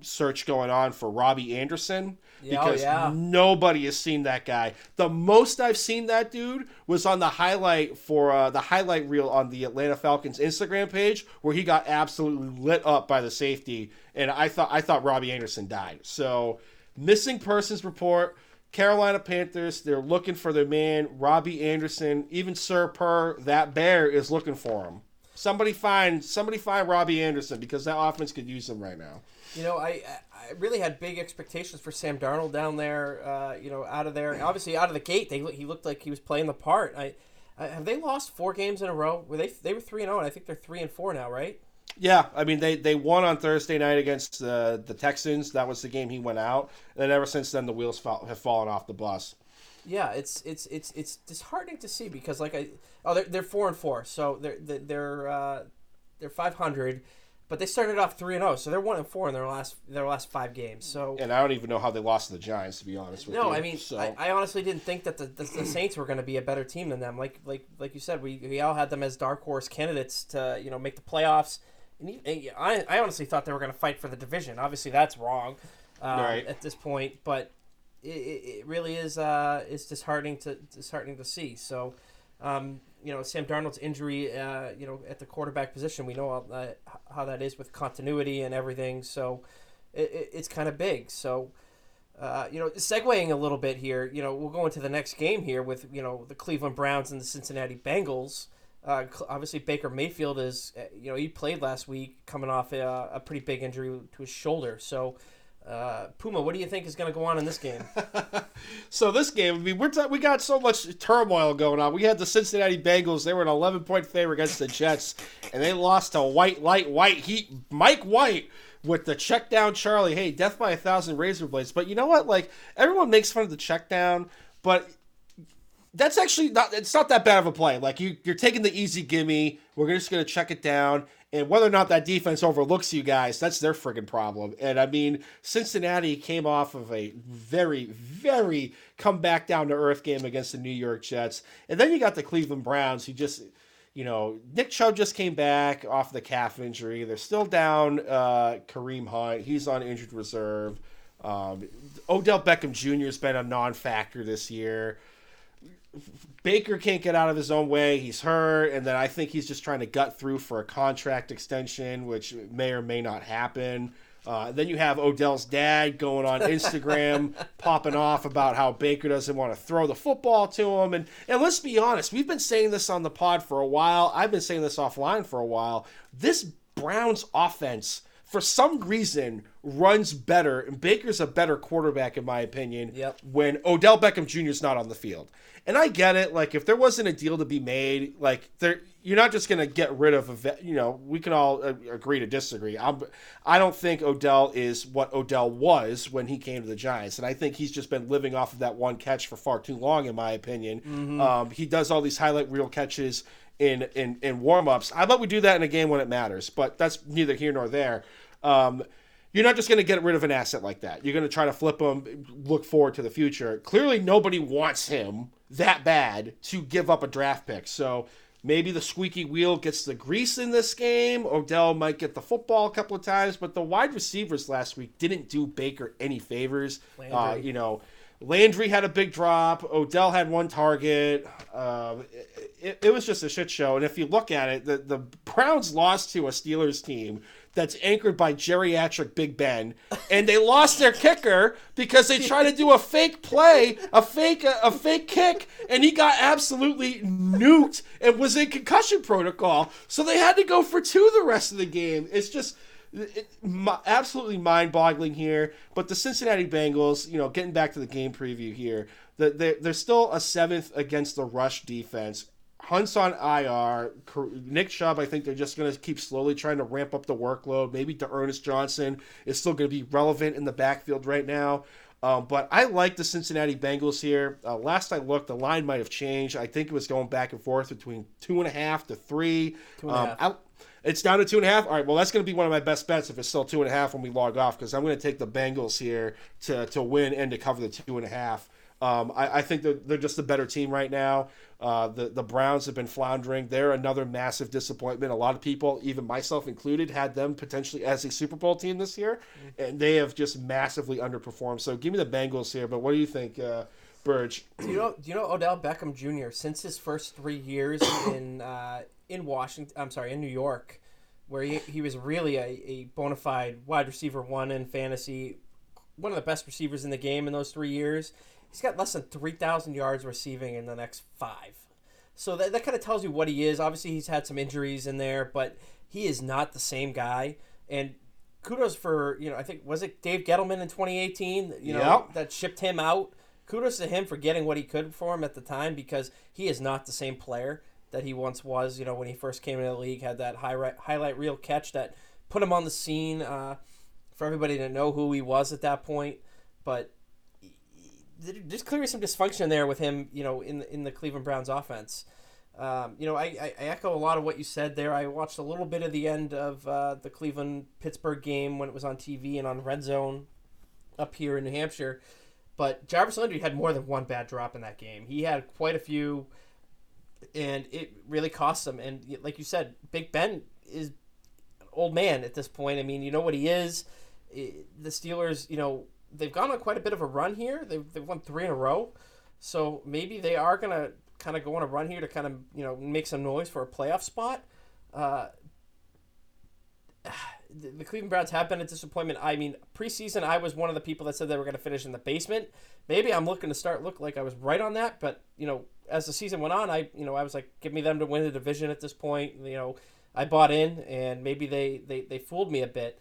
search going on for Robbie Anderson because nobody has seen that guy. The most I've seen that dude was on the highlight for the highlight reel on the Atlanta Falcons Instagram page where he got absolutely lit up by the safety, and I thought Robbie Anderson died. So missing persons report. Carolina Panthers, they're looking for their man, Robbie Anderson. Even Sir Purr, that bear, is looking for him. Somebody find Robbie Anderson because that offense could use him right now. I really had big expectations for Sam Darnold down there, out of there. Obviously, out of the gate, he looked like he was playing the part. Have they lost 4 games in a row? They were 3-0, and I think they're 3-4 now, right? Yeah, I mean, they won on Thursday night against the Texans. That was the game he went out. And ever since then, the wheels have fallen off the bus. Yeah, it's disheartening to see because they're 4-4, so they're 500, but they started off 3-0, so they're 1-4 in their last 5 games. So and I don't even know how they lost to the Giants, to be honest with you. No, I mean, so. I honestly didn't think that the Saints were going to be a better team than them. Like you said, we all had them as dark horse candidates to make the playoffs. And I honestly thought they were going to fight for the division. Obviously, that's wrong at this point, but it really is it's disheartening to see. So, Sam Darnold's injury, at the quarterback position, we know how that is with continuity and everything. So, it's kind of big. So, segueing a little bit here, we'll go into the next game here with the Cleveland Browns and the Cincinnati Bengals. Obviously, Baker Mayfield is, he played last week coming off a pretty big injury to his shoulder. So, Puma, what do you think is going to go on in this game? So this game, I mean, we got so much turmoil going on. We had the Cincinnati Bengals. They were an 11-point favorite against the Jets, and they lost to white heat Mike White with the check down Charlie. Hey, death by 1,000 razor blades. But you know what? Like, everyone makes fun of the check down, but that's actually it's not that bad of a play. Like, you're taking the easy gimme. We're just going to check it down. And whether or not that defense overlooks you guys, that's their friggin' problem. And, I mean, Cincinnati came off of a very, very come back down to earth game against the New York Jets. And then you got the Cleveland Browns who just you know, Nick Chubb just came back off the calf injury. They're still down Kareem Hunt. He's on injured reserve. Odell Beckham Jr. has been a non-factor this year. Baker can't get out of his own way. He's hurt. And then I think he's just trying to gut through for a contract extension, which may or may not happen. Then you have Odell's dad going on Instagram, popping off about how Baker doesn't want to throw the football to him. And let's be honest, we've been saying this on the pod for a while. I've been saying this offline for a while. This Browns offense, for some reason, runs better. And Baker's a better quarterback, in my opinion, when Odell Beckham Jr. is not on the field. And I get it. Like, if there wasn't a deal to be made, like, there, you're not just going to get rid of a vet. You know, we can all agree to disagree. I don't think Odell is what Odell was when he came to the Giants. And I think he's just been living off of that one catch for far too long, in my opinion. Mm-hmm. He does all these highlight reel catches in warm-ups. I bet we do that in a game when it matters, but that's neither here nor there. You're not just going to get rid of an asset like that. You're going to try to flip him, look forward to the future. Clearly nobody wants him that bad to give up a draft pick. So maybe the squeaky wheel gets the grease in this game. Odell might get the football a couple of times, but the wide receivers last week didn't do Baker any favors. You know, Landry had a big drop. Odell had one target. It was just a shit show. And if you look at it, the Browns lost to a Steelers team that's anchored by geriatric Big Ben, and they lost their kicker because they tried to do a fake play, a fake kick, and he got absolutely nuked and was in concussion protocol. So they had to go for two the rest of the game. It's just absolutely mind-boggling here. But the Cincinnati Bengals, you know, getting back to the game preview here, they're still a seventh against the rush defense. Hunt's on IR. Nick Chubb, I think they're just going to keep slowly trying to ramp up the workload. Maybe DeErnest Johnson is still going to be relevant in the backfield right now. But I like the Cincinnati Bengals here. Last I looked, the line might have changed. I think it was going back and forth between 2.5 to 3. 2.5. It's down to 2.5. All right, well, that's going to be one of my best bets if it's still 2.5 when we log off, because I'm going to take the Bengals here to win and to cover the 2.5. I think they're just a better team right now. The Browns have been floundering. They're another massive disappointment. A lot of people, even myself included, had them potentially as a Super Bowl team this year, and they have just massively underperformed. So give me the Bengals here, but what do you think, Burge? Do you know Odell Beckham Jr., since his first 3 years in Washington, I'm sorry, in New York, where he was really a bona fide wide receiver one in fantasy, one of the best receivers in the game in those 3 years, he's got less than 3,000 yards receiving in the next 5. So that kind of tells you what he is. Obviously, he's had some injuries in there, but he is not the same guy. And kudos for, you know, I think, was it Dave Gettleman in 2018, you know, that shipped him out? Kudos to him for getting what he could for him at the time, because he is not the same player that he once was, you know, when he first came into the league, had that highlight reel catch that put him on the scene for everybody to know who he was at that point. But there's clearly some dysfunction there with him, you know, in the Cleveland Browns offense. You know, I echo a lot of what you said there. I watched a little bit of the end of the Cleveland-Pittsburgh game when it was on TV and on Red Zone up here in New Hampshire. But Jarvis Landry had more than one bad drop in that game. He had quite a few, and it really cost him. And like you said, Big Ben is an old man at this point. I mean, you know what he is. The Steelers, you know, they've gone on quite a bit of a run here. They've won 3 in a row. So maybe they are going to kind of go on a run here to kind of, you know, make some noise for a playoff spot. The Cleveland Browns have been a disappointment. I mean, preseason, I was one of the people that said they were going to finish in the basement. Maybe I'm looking to start look like I was right on that. But, you know, as the season went on, I was like, give me them to win the division at this point. You know, I bought in, and maybe they fooled me a bit.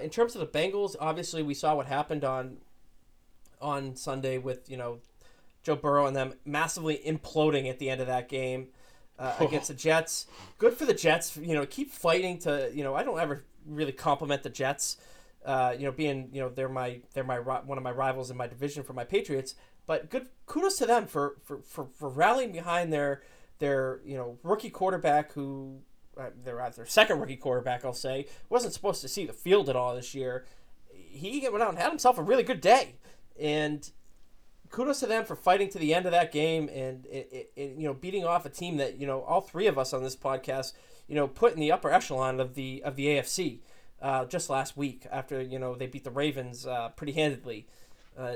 In terms of the Bengals, obviously we saw what happened on Sunday with, you know, Joe Burrow and them massively imploding at the end of that game against the Jets. Good for the Jets, you know, keep fighting to, you know, I don't ever really compliment the Jets, you know, being, you know, they're my one of my rivals in my division for my Patriots, but good kudos to them for rallying behind their you know, rookie quarterback who. Their second rookie quarterback, I'll say, wasn't supposed to see the field at all this year. He went out and had himself a really good day, and kudos to them for fighting to the end of that game and, you know, beating off a team that, you know, all three of us on this podcast, you know, put in the upper echelon of the AFC just last week after, you know, they beat the Ravens pretty handedly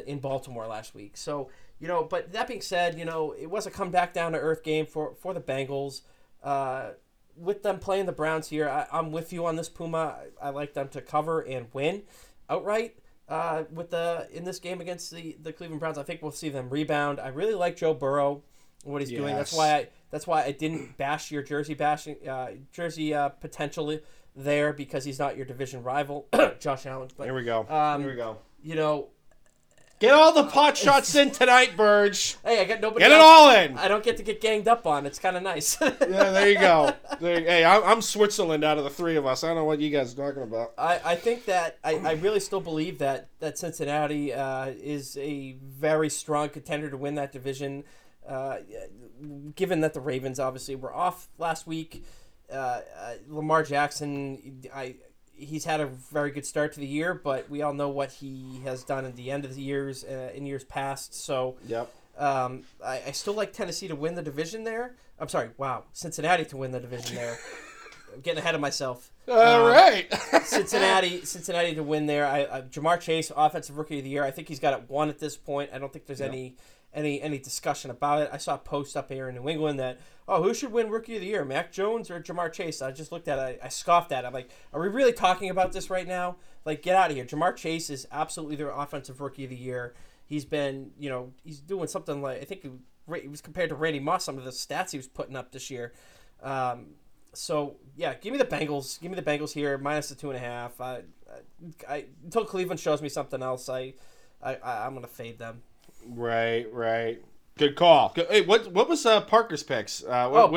in Baltimore last week. So, you know, but that being said, you know, it was a comeback down to earth game for the Bengals. With them playing the Browns here, I'm with you on this, Puma. I like them to cover and win outright. In this game against the Cleveland Browns, I think we'll see them rebound. I really like Joe Burrow and what he's doing. That's why I didn't bash your jersey potentially there, because he's not your division rival, Josh Allen. But, here we go. You know, get all the pot shots in tonight, Burge. Hey, I got nobody. Get it all in. I don't get to get ganged up on. It's kind of nice. Yeah, there you go. Hey, I'm Switzerland out of the three of us. I don't know what you guys are talking about. I think that I really still believe that Cincinnati is a very strong contender to win that division, given that the Ravens obviously were off last week. Lamar Jackson, he's had a very good start to the year, but we all know what he has done at the end of the years in years past. So yep. I still like Tennessee to win the division there. I'm sorry. Wow. Cincinnati to win the division there. I'm getting ahead of myself. All right. Cincinnati to win there. Jamar Chase, offensive rookie of the year. I think he's got it won at this point. I don't think there's any discussion about it. I saw a post up here in New England that, who should win rookie of the year, Mac Jones or Jamar Chase? I just looked at it. I scoffed at it. I'm like, are we really talking about this right now? Like, get out of here. Jamar Chase is absolutely their offensive rookie of the year. He's been, you know, he's doing something like, I think he was compared to Randy Moss, some of the stats he was putting up this year. So, yeah, give me the Bengals. Give me the Bengals here, minus the 2.5. Until Cleveland shows me something else, I'm going to fade them. Right. Good call. Hey, what was Parker's picks? Parker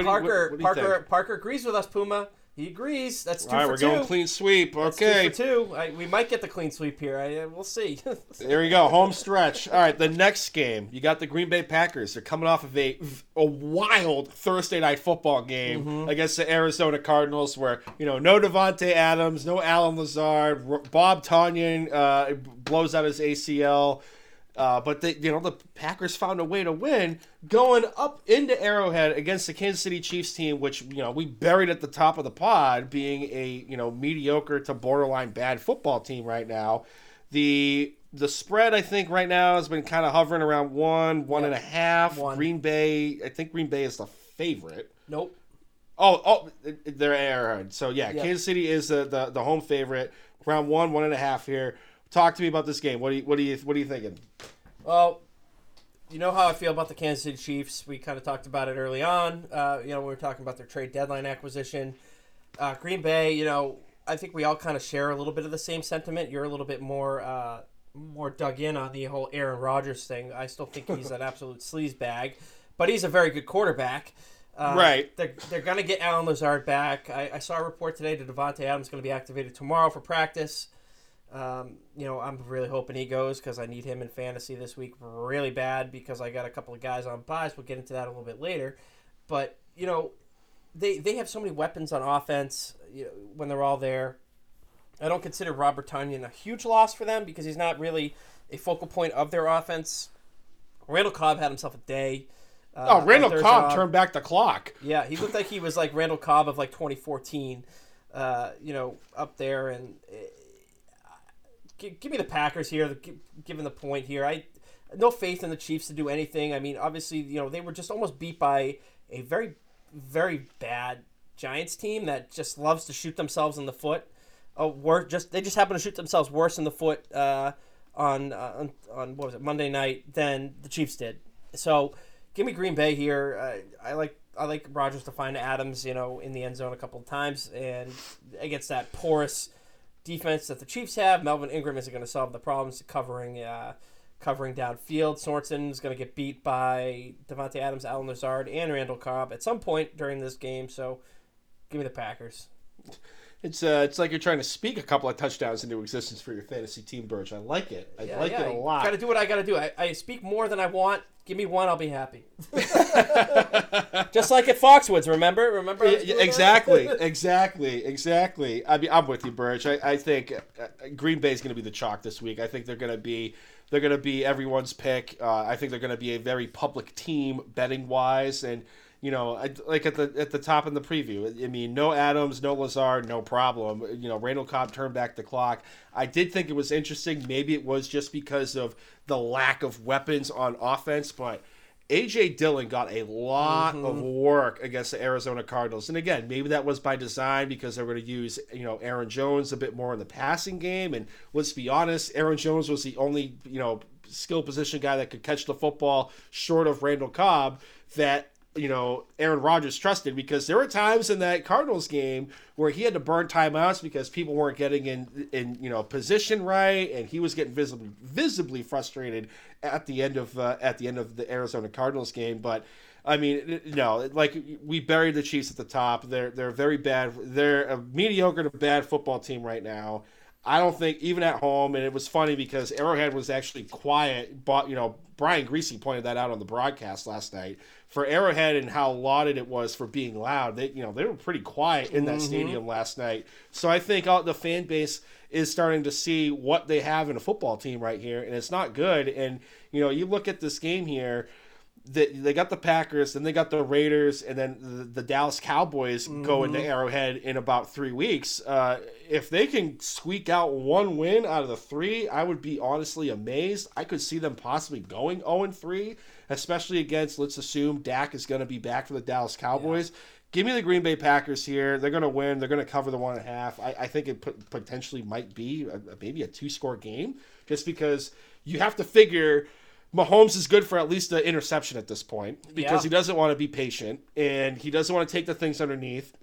agrees with us, Puma. He agrees. That's two. All right, for we're two. Going clean sweep. Okay, that's two for two. We might get the clean sweep here. We'll see. There you go. Home stretch. All right, the next game. You got the Green Bay Packers. They're coming off of a wild Thursday night football game against the Arizona Cardinals, where no Devontae Adams, no Allen Lazard, Bob Tonyan blows out his ACL. But the Packers found a way to win, going up into Arrowhead against the Kansas City Chiefs team, which we buried at the top of the pod, being a mediocre to borderline bad football team right now. The spread, I think, right now has been kind of hovering around one and a half. One. I think Green Bay is the favorite. Nope. Oh, they're Arrowhead. So Kansas City is the home favorite. Round 1.5 here. Talk to me about this game. What are you thinking? Well, you know how I feel about the Kansas City Chiefs. We kind of talked about it early on. We were talking about their trade deadline acquisition. Green Bay, I think we all kind of share a little bit of the same sentiment. You're a little bit more dug in on the whole Aaron Rodgers thing. I still think he's an absolute sleaze bag, but he's a very good quarterback. Right. They're going to get Allen Lazard back. I saw a report today that Devontae Adams is going to be activated tomorrow for practice. I'm really hoping he goes, because I need him in fantasy this week really bad, because I got a couple of guys on buys. We'll get into that a little bit later. But, they have so many weapons on offense when they're all there. I don't consider Robert Tonyan a huge loss for them, because he's not really a focal point of their offense. Randall Cobb had himself a day. Randall Cobb turned back the clock. Yeah, he looked like he was like Randall Cobb of like 2014, up there, and give me the Packers here, given the point here. No faith in the Chiefs to do anything. I mean, obviously, they were just almost beat by a very, very bad Giants team that just loves to shoot themselves in the foot. They just happen to shoot themselves worse in the foot on what was it, Monday night, than the Chiefs did. So, give me Green Bay here. I like Rodgers to find Adams, in the end zone a couple of times, and against that porous defense that the Chiefs have. Melvin Ingram isn't going to solve the problems covering downfield. Sorensen is going to get beat by Devontae Adams, Allen Lazard, and Randall Cobb at some point during this game. So, give me the Packers. It's like you're trying to speak a couple of touchdowns into existence for your fantasy team, Birch. I like it. I like it a lot. Got to do what I got to do. I speak more than I want. Give me one, I'll be happy. Just like at Foxwoods, remember? Exactly. I mean, I'm with you, Birch. I think Green Bay's going to be the chalk this week. I think they're going to be everyone's pick. I think they're going to be a very public team betting wise, and you know, like at the top in the preview, I mean, no Adams, no Lazard, no problem. You know, Randall Cobb turned back the clock. I did think it was interesting. Maybe it was just because of the lack of weapons on offense, but A.J. Dillon got a lot of work against the Arizona Cardinals. And again, maybe that was by design because they were going to use, you know, Aaron Jones a bit more in the passing game. And let's be honest, Aaron Jones was the only, you know, skill position guy that could catch the football short of Randall Cobb that, you know, Aaron Rodgers trusted, because there were times in that Cardinals game where he had to burn timeouts because people weren't getting in you know, position right, and he was getting visibly frustrated at the end of the Arizona Cardinals game. But I mean, no, like we buried the Chiefs at the top. They're very bad. They're a mediocre to bad football team right now. I don't think, even at home, and it was funny because Arrowhead was actually quiet, but, you know, Brian Greasy pointed that out on the broadcast last night, for Arrowhead and how lauded it was for being loud. They, you know, they were pretty quiet in that stadium last night. So I think the fan base is starting to see what they have in a football team right here, and it's not good. And, you know, you look at this game here, they got the Packers, then they got the Raiders, and then the Dallas Cowboys go into Arrowhead in about 3 weeks. If they can squeak out one win out of the three, I would be honestly amazed. I could see them possibly going 0-3, especially against, let's assume Dak is going to be back for the Dallas Cowboys. Yeah. Give me the Green Bay Packers here. They're going to win. They're going to cover the 1.5. I think it potentially might be maybe a 2-score game, just because you have to figure – Mahomes is good for at least an interception at this point, because he doesn't want to be patient and he doesn't want to take the things underneath.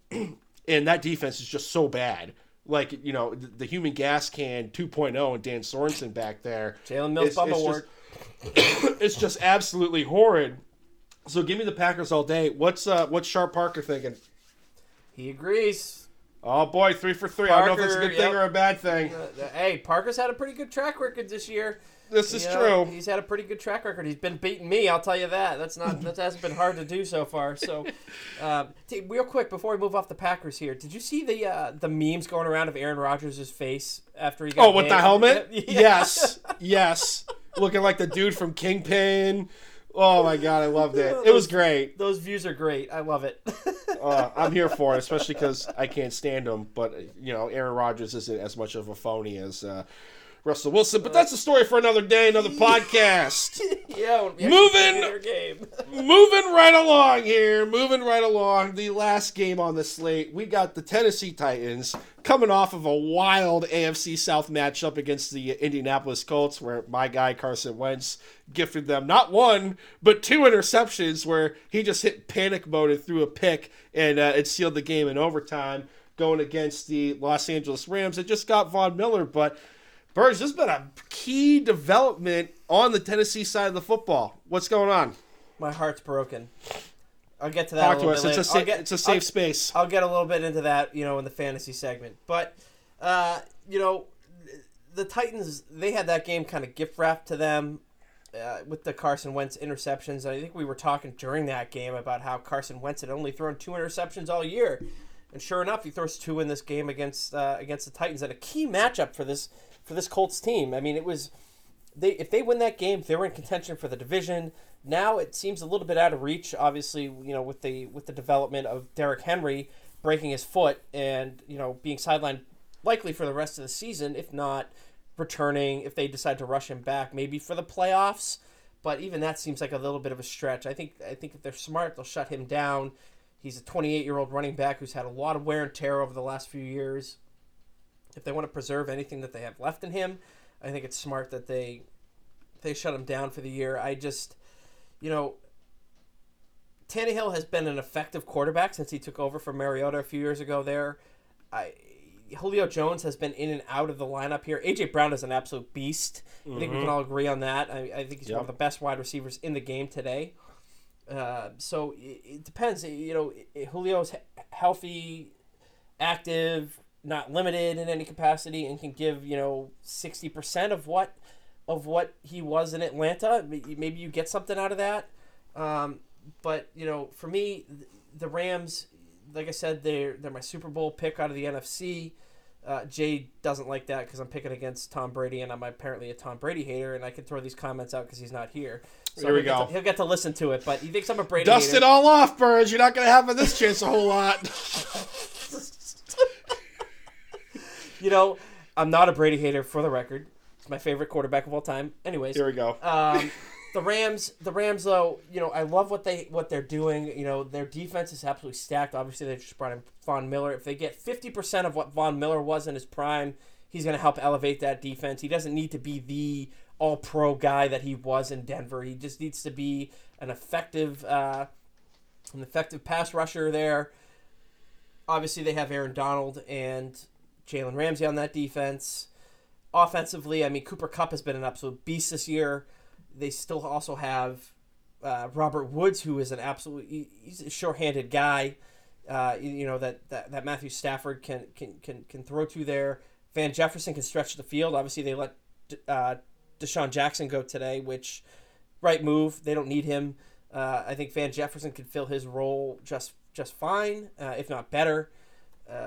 And that defense is just so bad. Like, you know, the human gas can 2.0 and Dan Sorensen back there. Jalen Mills, Bubba Ward. It's just absolutely horrid. So give me the Packers all day. What's Sharp Parker thinking? He agrees. Oh, boy, 3 for 3. Parker, I don't know if it's a good thing or a bad thing. Hey, Parker's had a pretty good track record this year. This is true. He's had a pretty good track record. He's been beating me, I'll tell you that. That hasn't been hard to do so far. So, real quick, before we move off the Packers here, did you see the memes going around of Aaron Rodgers' face after he got with the helmet? Yeah. Yes. Looking like the dude from Kingpin. Oh, my God, I loved it. It was great. Those views are great. I love it. I'm here for it, especially because I can't stand him. But, you know, Aaron Rodgers isn't as much of a phony as Russell Wilson. But that's a story for another day, another podcast. Yeah, moving right along here. Moving right along. The last game on the slate, we got the Tennessee Titans coming off of a wild AFC South matchup against the Indianapolis Colts, where my guy Carson Wentz gifted them not one, but 2 interceptions, where he just hit panic mode and threw a pick, and it sealed the game in overtime, going against the Los Angeles Rams. It just got Von Miller, but Burge, this has been a key development on the Tennessee side of the football. What's going on? My heart's broken. I'll get to that a little bit later. It's a safe space. I'll get a little bit into that, you know, in the fantasy segment. But, you know, the Titans, they had that game kind of gift wrapped to them with the Carson Wentz interceptions. And I think we were talking during that game about how Carson Wentz had only thrown 2 interceptions all year. And sure enough, he throws 2 in this game against the Titans. And a key matchup for this Colts team. I mean, if they win that game, they were in contention for the division. Now it seems a little bit out of reach, obviously, you know, with the development of Derrick Henry breaking his foot and, you know, being sidelined likely for the rest of the season, if not returning, if they decide to rush him back, maybe for the playoffs. But even that seems like a little bit of a stretch. I think if they're smart, they'll shut him down. He's a 28-year-old running back who's had a lot of wear and tear over the last few years. If they want to preserve anything that they have left in him, I think it's smart that they shut him down for the year. I just, you know, Tannehill has been an effective quarterback since he took over from Mariota a few years ago there. Julio Jones has been in and out of the lineup here. A.J. Brown is an absolute beast. I think we can all agree on that. I think he's one of the best wide receivers in the game today. So it depends. You know, Julio's healthy, active, not limited in any capacity and can give, 60% of what he was in Atlanta. Maybe you get something out of that. But, for me, the Rams, like I said, they're my Super Bowl pick out of the NFC. Jay doesn't like that because I'm picking against Tom Brady, and I'm apparently a Tom Brady hater, and I can throw these comments out because he's not here. So here we go. He'll get to listen to it, but he thinks I'm a Brady hater. Dust it all off, Burge. You're not going to have this chance a whole lot. I'm not a Brady hater, for the record. It's my favorite quarterback of all time. Anyways. Here we go. The Rams, though, I love what they're doing. Their defense is absolutely stacked. Obviously, they just brought in Von Miller. If they get 50% of what Von Miller was in his prime, he's going to help elevate that defense. He doesn't need to be the all-pro guy that he was in Denver. He just needs to be an effective pass rusher there. Obviously, they have Aaron Donald and Jalen Ramsey on that defense. Offensively, Cooper Kupp has been an absolute beast this year. They still also have Robert Woods, who is an absolute he's a short-handed guy, that Matthew Stafford can throw to there. Van Jefferson can stretch the field. Obviously, they let Deshaun Jackson go today, which, right move. They don't need him. I think Van Jefferson can fill his role just fine, if not better.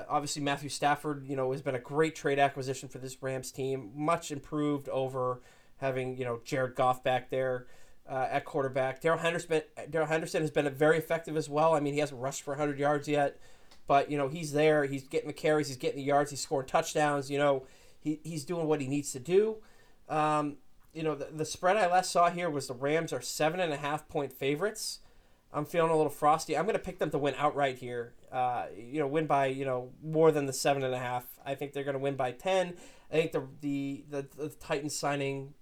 Obviously, Matthew Stafford, has been a great trade acquisition for this Rams team, much improved over having, Jared Goff back there at quarterback. Darrell Henderson has been very effective as well. He hasn't rushed for 100 yards yet, but, he's there. He's getting the carries. He's getting the yards. He's scoring touchdowns. He's doing what he needs to do. The spread I last saw here was the Rams are 7.5-point favorites. I'm feeling a little frosty. I'm going to pick them to win outright here. Win by, more than the 7.5. I think they're going to win by 10. I think the Titans signing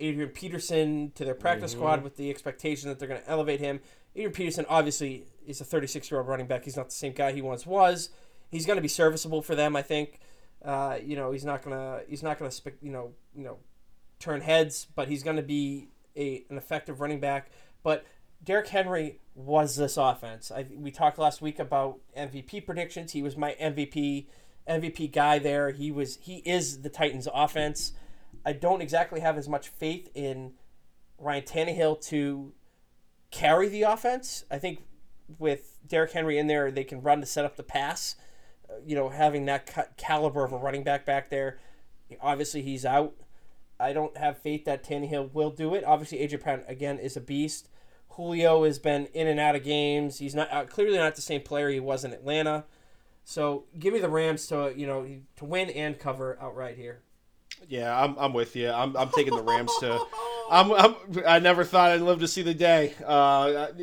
Adrian Peterson to their practice squad with the expectation that they're going to elevate him. Adrian Peterson obviously is a 36-year-old running back. He's not the same guy he once was. He's going to be serviceable for them, I think. He's not going to turn heads, but he's going to be an effective running back. But Derrick Henry was this offense. We talked last week about MVP predictions. He was my MVP guy there. He is the Titans' offense. I don't exactly have as much faith in Ryan Tannehill to carry the offense. I think with Derrick Henry in there, they can run to set up the pass. Having that caliber of a running back there, obviously he's out. I don't have faith that Tannehill will do it. Obviously, AJ Brown, again, is a beast. Julio has been in and out of games. He's clearly not the same player he was in Atlanta. So give me the Rams to win and cover outright here. Yeah, I'm with you. I'm taking the Rams to. I never thought I'd live to see the day. I'm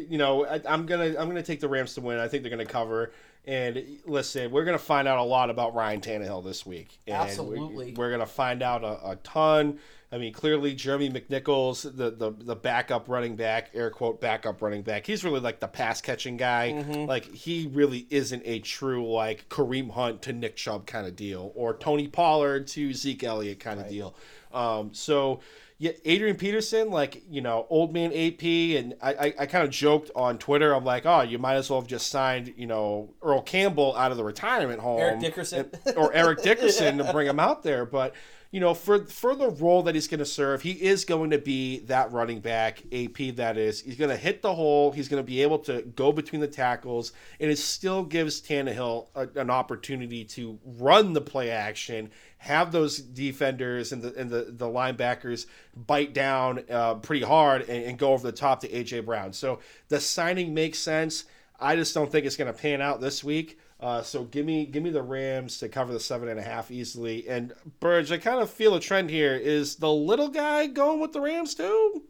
gonna take the Rams to win. I think they're gonna cover. And listen, we're gonna find out a lot about Ryan Tannehill this week. And absolutely, we're gonna find out a ton. Clearly Jeremy McNichols, the backup running back, air quote backup running back, he's really like the pass catching guy. Mm-hmm. Like he really isn't a true like Kareem Hunt to Nick Chubb kind of deal, or Tony Pollard to Zeke Elliott kind of deal. Yeah, Adrian Peterson, old man AP, and I kind of joked on Twitter. I'm like, oh, you might as well have just signed, Earl Campbell out of the retirement home. Eric Dickerson to bring him out there. But, for the role that he's going to serve, he is going to be that running back, AP that is. He's going to hit the hole. He's going to be able to go between the tackles, and it still gives Tannehill an opportunity to run the play action, have those defenders and the linebackers bite down pretty hard and go over the top to A.J. Brown. So the signing makes sense. I just don't think it's going to pan out this week. So give me the Rams to cover the 7.5 easily. And Burge, I kind of feel a trend here. Is the little guy going with the Rams too?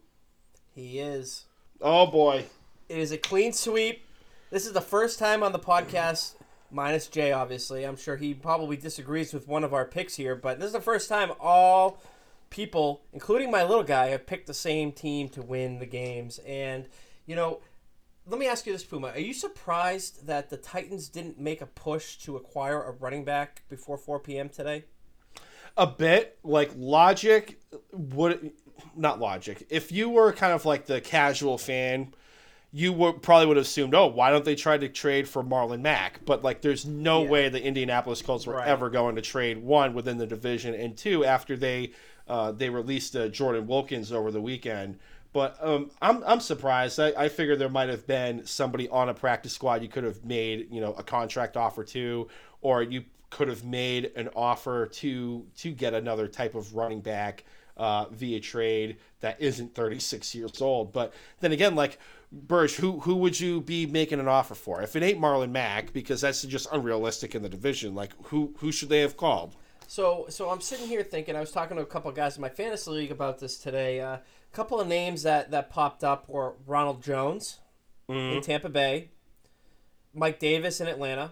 He is. Oh boy! It is a clean sweep. This is the first time on the podcast, minus Jay, obviously. I'm sure he probably disagrees with one of our picks here, but this is the first time all people, including my little guy, have picked the same team to win the games. And let me ask you this, Puma. Are you surprised that the Titans didn't make a push to acquire a running back before 4 p.m. today? A bit. If you were kind of like the casual fan, you probably would have assumed, oh, why don't they try to trade for Marlon Mack? But, like, there's no way the Indianapolis Colts were ever going to trade, one, within the division, and two, after they released Jordan Wilkins over the weekend. But I'm surprised. I figure there might have been somebody on a practice squad you could have made, you know, a contract offer to, or you could have made an offer to get another type of running back via trade that isn't 36 years old. But then again, like, Burge, who would you be making an offer for? If it ain't Marlon Mack, because that's just unrealistic in the division, like, who should they have called? So I'm sitting here thinking, I was talking to a couple of guys in my fantasy league about this today. A couple of names that popped up were Ronald Jones in Tampa Bay, Mike Davis in Atlanta.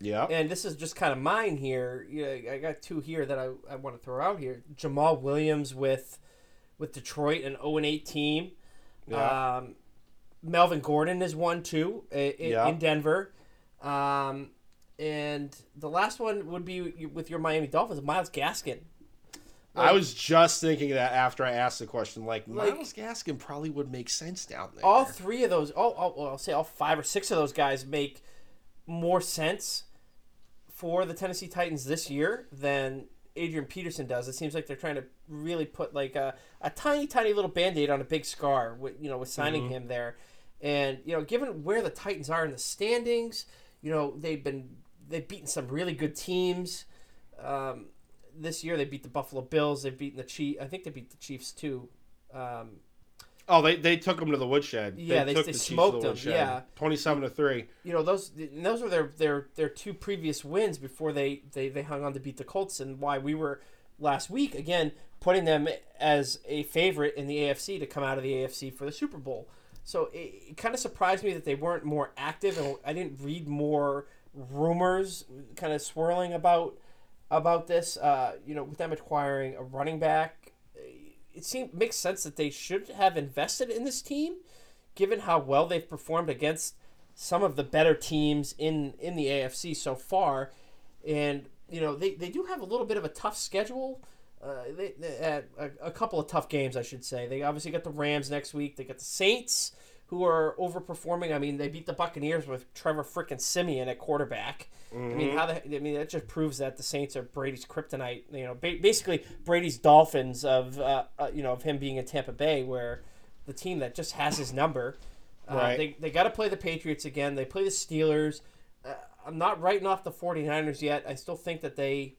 Yeah. And this is just kind of mine here. Yeah, I got two here that I want to throw out here. Jamal Williams with Detroit, an 0-8 team. Yeah. Melvin Gordon is 1-2 in Denver. And the last one would be with your Miami Dolphins, Myles Gaskin. Like, I was just thinking that after I asked the question. Like Myles Gaskin probably would make sense down there. All three of those, I'll say all five or six of those guys make more sense for the Tennessee Titans this year than Adrian Peterson does. It seems like they're trying to really put like a tiny, tiny little Band-Aid on a big scar with signing him there. And, you know, given where the Titans are in the standings, you know, they've beaten some really good teams. This year they beat the Buffalo Bills. They've beaten the Chiefs. I think they beat the Chiefs too. They took them to the woodshed. Yeah, they smoked them. Yeah, 27-3. You know, those were their two previous wins before they hung on to beat the Colts, and why we were last week again putting them as a favorite in the AFC to come out of the AFC for the Super Bowl. So it kind of surprised me that they weren't more active, and I didn't read more rumors kind of swirling about this. You know, with them acquiring a running back. It makes sense that they should have invested in this team, given how well they've performed against some of the better teams in the AFC so far. And, you know, they do have a little bit of a tough schedule. They had a couple of tough games, I should say. They obviously got the Rams next week. They got the Saints, who are overperforming. I mean, they beat the Buccaneers with Trevor frickin' Siemian at quarterback. Mm-hmm. I mean, that just proves that the Saints are Brady's kryptonite. You know, basically Brady's Dolphins of him being in Tampa Bay, where the team that just has his number. Right. They got to play the Patriots again. They play the Steelers. I'm not writing off the 49ers yet. I still think that the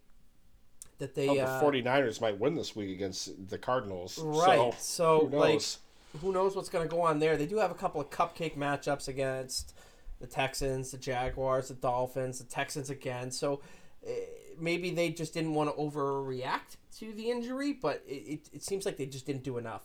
49ers might win this week against the Cardinals. Right. So who knows? Like, who knows what's going to go on there? They do have a couple of cupcake matchups against the Texans, the Jaguars, the Dolphins, the Texans again. So maybe they just didn't want to overreact to the injury, but it seems like they just didn't do enough.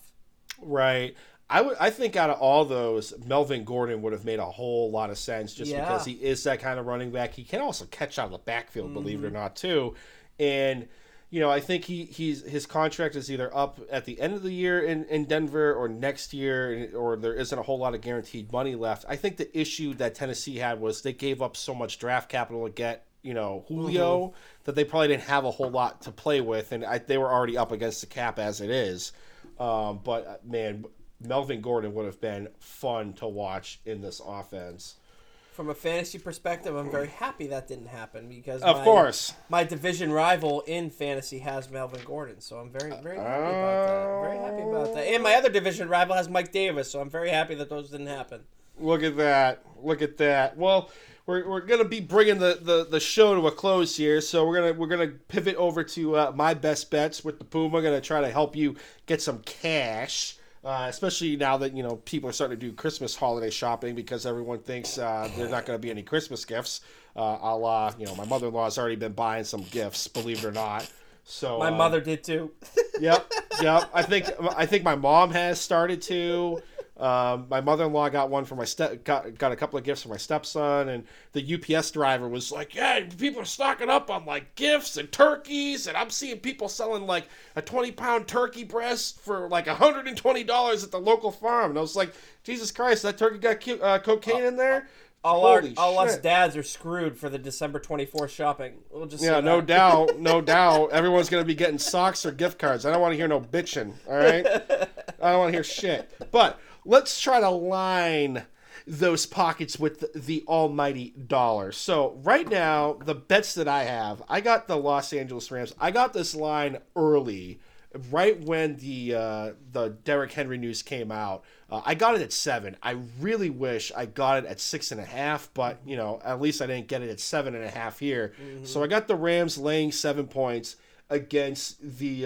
Right. I think out of all those, Melvin Gordon would have made a whole lot of sense because he is that kind of running back. He can also catch out of the backfield, believe it or not, too. And, you know, I think his contract is either up at the end of the year in Denver or next year, or there isn't a whole lot of guaranteed money left. I think the issue that Tennessee had was they gave up so much draft capital to get, you know, Julio that they probably didn't have a whole lot to play with, and they were already up against the cap as it is. But, man, Melvin Gordon would have been fun to watch in this offense. From a fantasy perspective, I'm very happy that didn't happen because my division rival in fantasy has Melvin Gordon, so I'm very, very happy about that. Very happy about that. And my other division rival has Mike Davis, so I'm very happy that those didn't happen. Look at that. Look at that. Well, we're gonna be bringing the show to a close here, so we're gonna pivot over to my best bets with the Puma. Gonna try to help you get some cash. Especially now that, you know, people are starting to do Christmas holiday shopping because everyone thinks there's not going to be any Christmas gifts. My mother-in-law has already been buying some gifts, believe it or not. So my mother did too. Yep. I think my mom has started to. My mother-in-law got one for my got a couple of gifts for my stepson, and the UPS driver was like, "Yeah, people are stocking up on like gifts and turkeys," and I'm seeing people selling like a 20-pound turkey breast for like $120 at the local farm. And I was like, "Jesus Christ, that turkey got cocaine in there." All us dads are screwed for the December 24th shopping. We'll just no doubt. Everyone's going to be getting socks or gift cards. I don't want to hear no bitching. All right, I don't want to hear shit. But let's try to line those pockets with the almighty dollar. So right now, the bets that I have, I got the Los Angeles Rams. I got this line early, right when the Derrick Henry news came out. I got it at 7. I really wish I got it at 6.5, but you know, at least I didn't get it at 7.5 here. Mm-hmm. So I got the Rams laying 7 points against the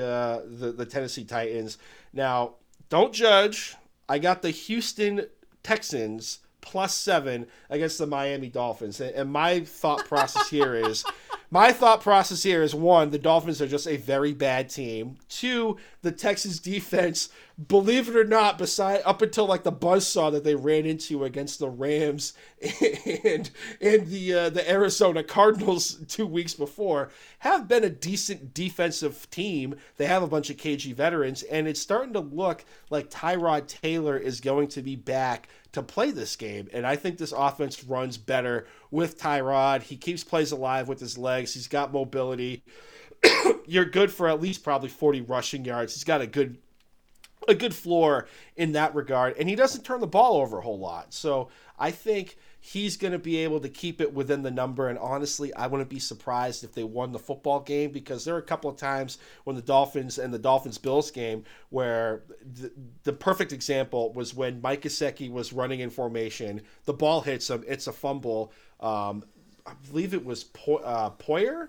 Tennessee Titans. Now, don't judge. I got the Houston Texans plus 7 against the Miami Dolphins. And my thought process here is, one, the Dolphins are just a very bad team. Two, the Texans defense, believe it or not, up until like the buzzsaw that they ran into against the Rams and the Arizona Cardinals 2 weeks before, have been a decent defensive team. They have a bunch of KG veterans, and it's starting to look like Tyrod Taylor is going to be back to play this game. And I think this offense runs better with Tyrod. He keeps plays alive with his legs. He's got mobility. You're good for at least probably 40 rushing yards. He's got a good floor in that regard. And he doesn't turn the ball over a whole lot. So I think he's going to be able to keep it within the number. And honestly, I wouldn't be surprised if they won the football game, because there are a couple of times when the Dolphins and the Dolphins-Bills game where the perfect example was when Mike Gesicki was running in formation. The ball hits him. It's a fumble. I believe it was Pointer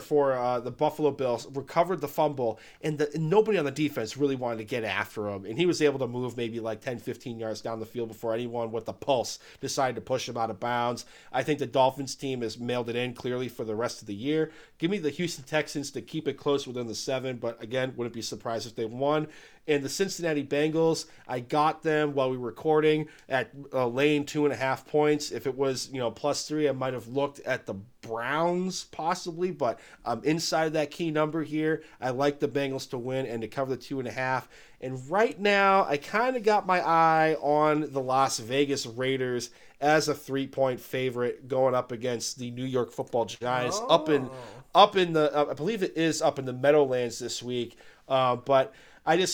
for the Buffalo Bills, recovered the fumble, and nobody on the defense really wanted to get after him, and he was able to move maybe like 10-15 yards down the field before anyone with the pulse decided to push him out of bounds. I think the Dolphins team has mailed it in clearly for the rest of the year. Give me the Houston Texans to keep it close within the 7, but again, wouldn't be surprised if they won. And the Cincinnati Bengals, I got them while we were recording at laying 2.5 points. If it was, plus 3, I might have looked at the Browns possibly, but I'm inside that key number here. I like the Bengals to win and to cover the 2.5. And right now, I kind of got my eye on the Las Vegas Raiders as a 3-point favorite going up against the New York Football Giants up in the I believe it is up in the Meadowlands this week, but. I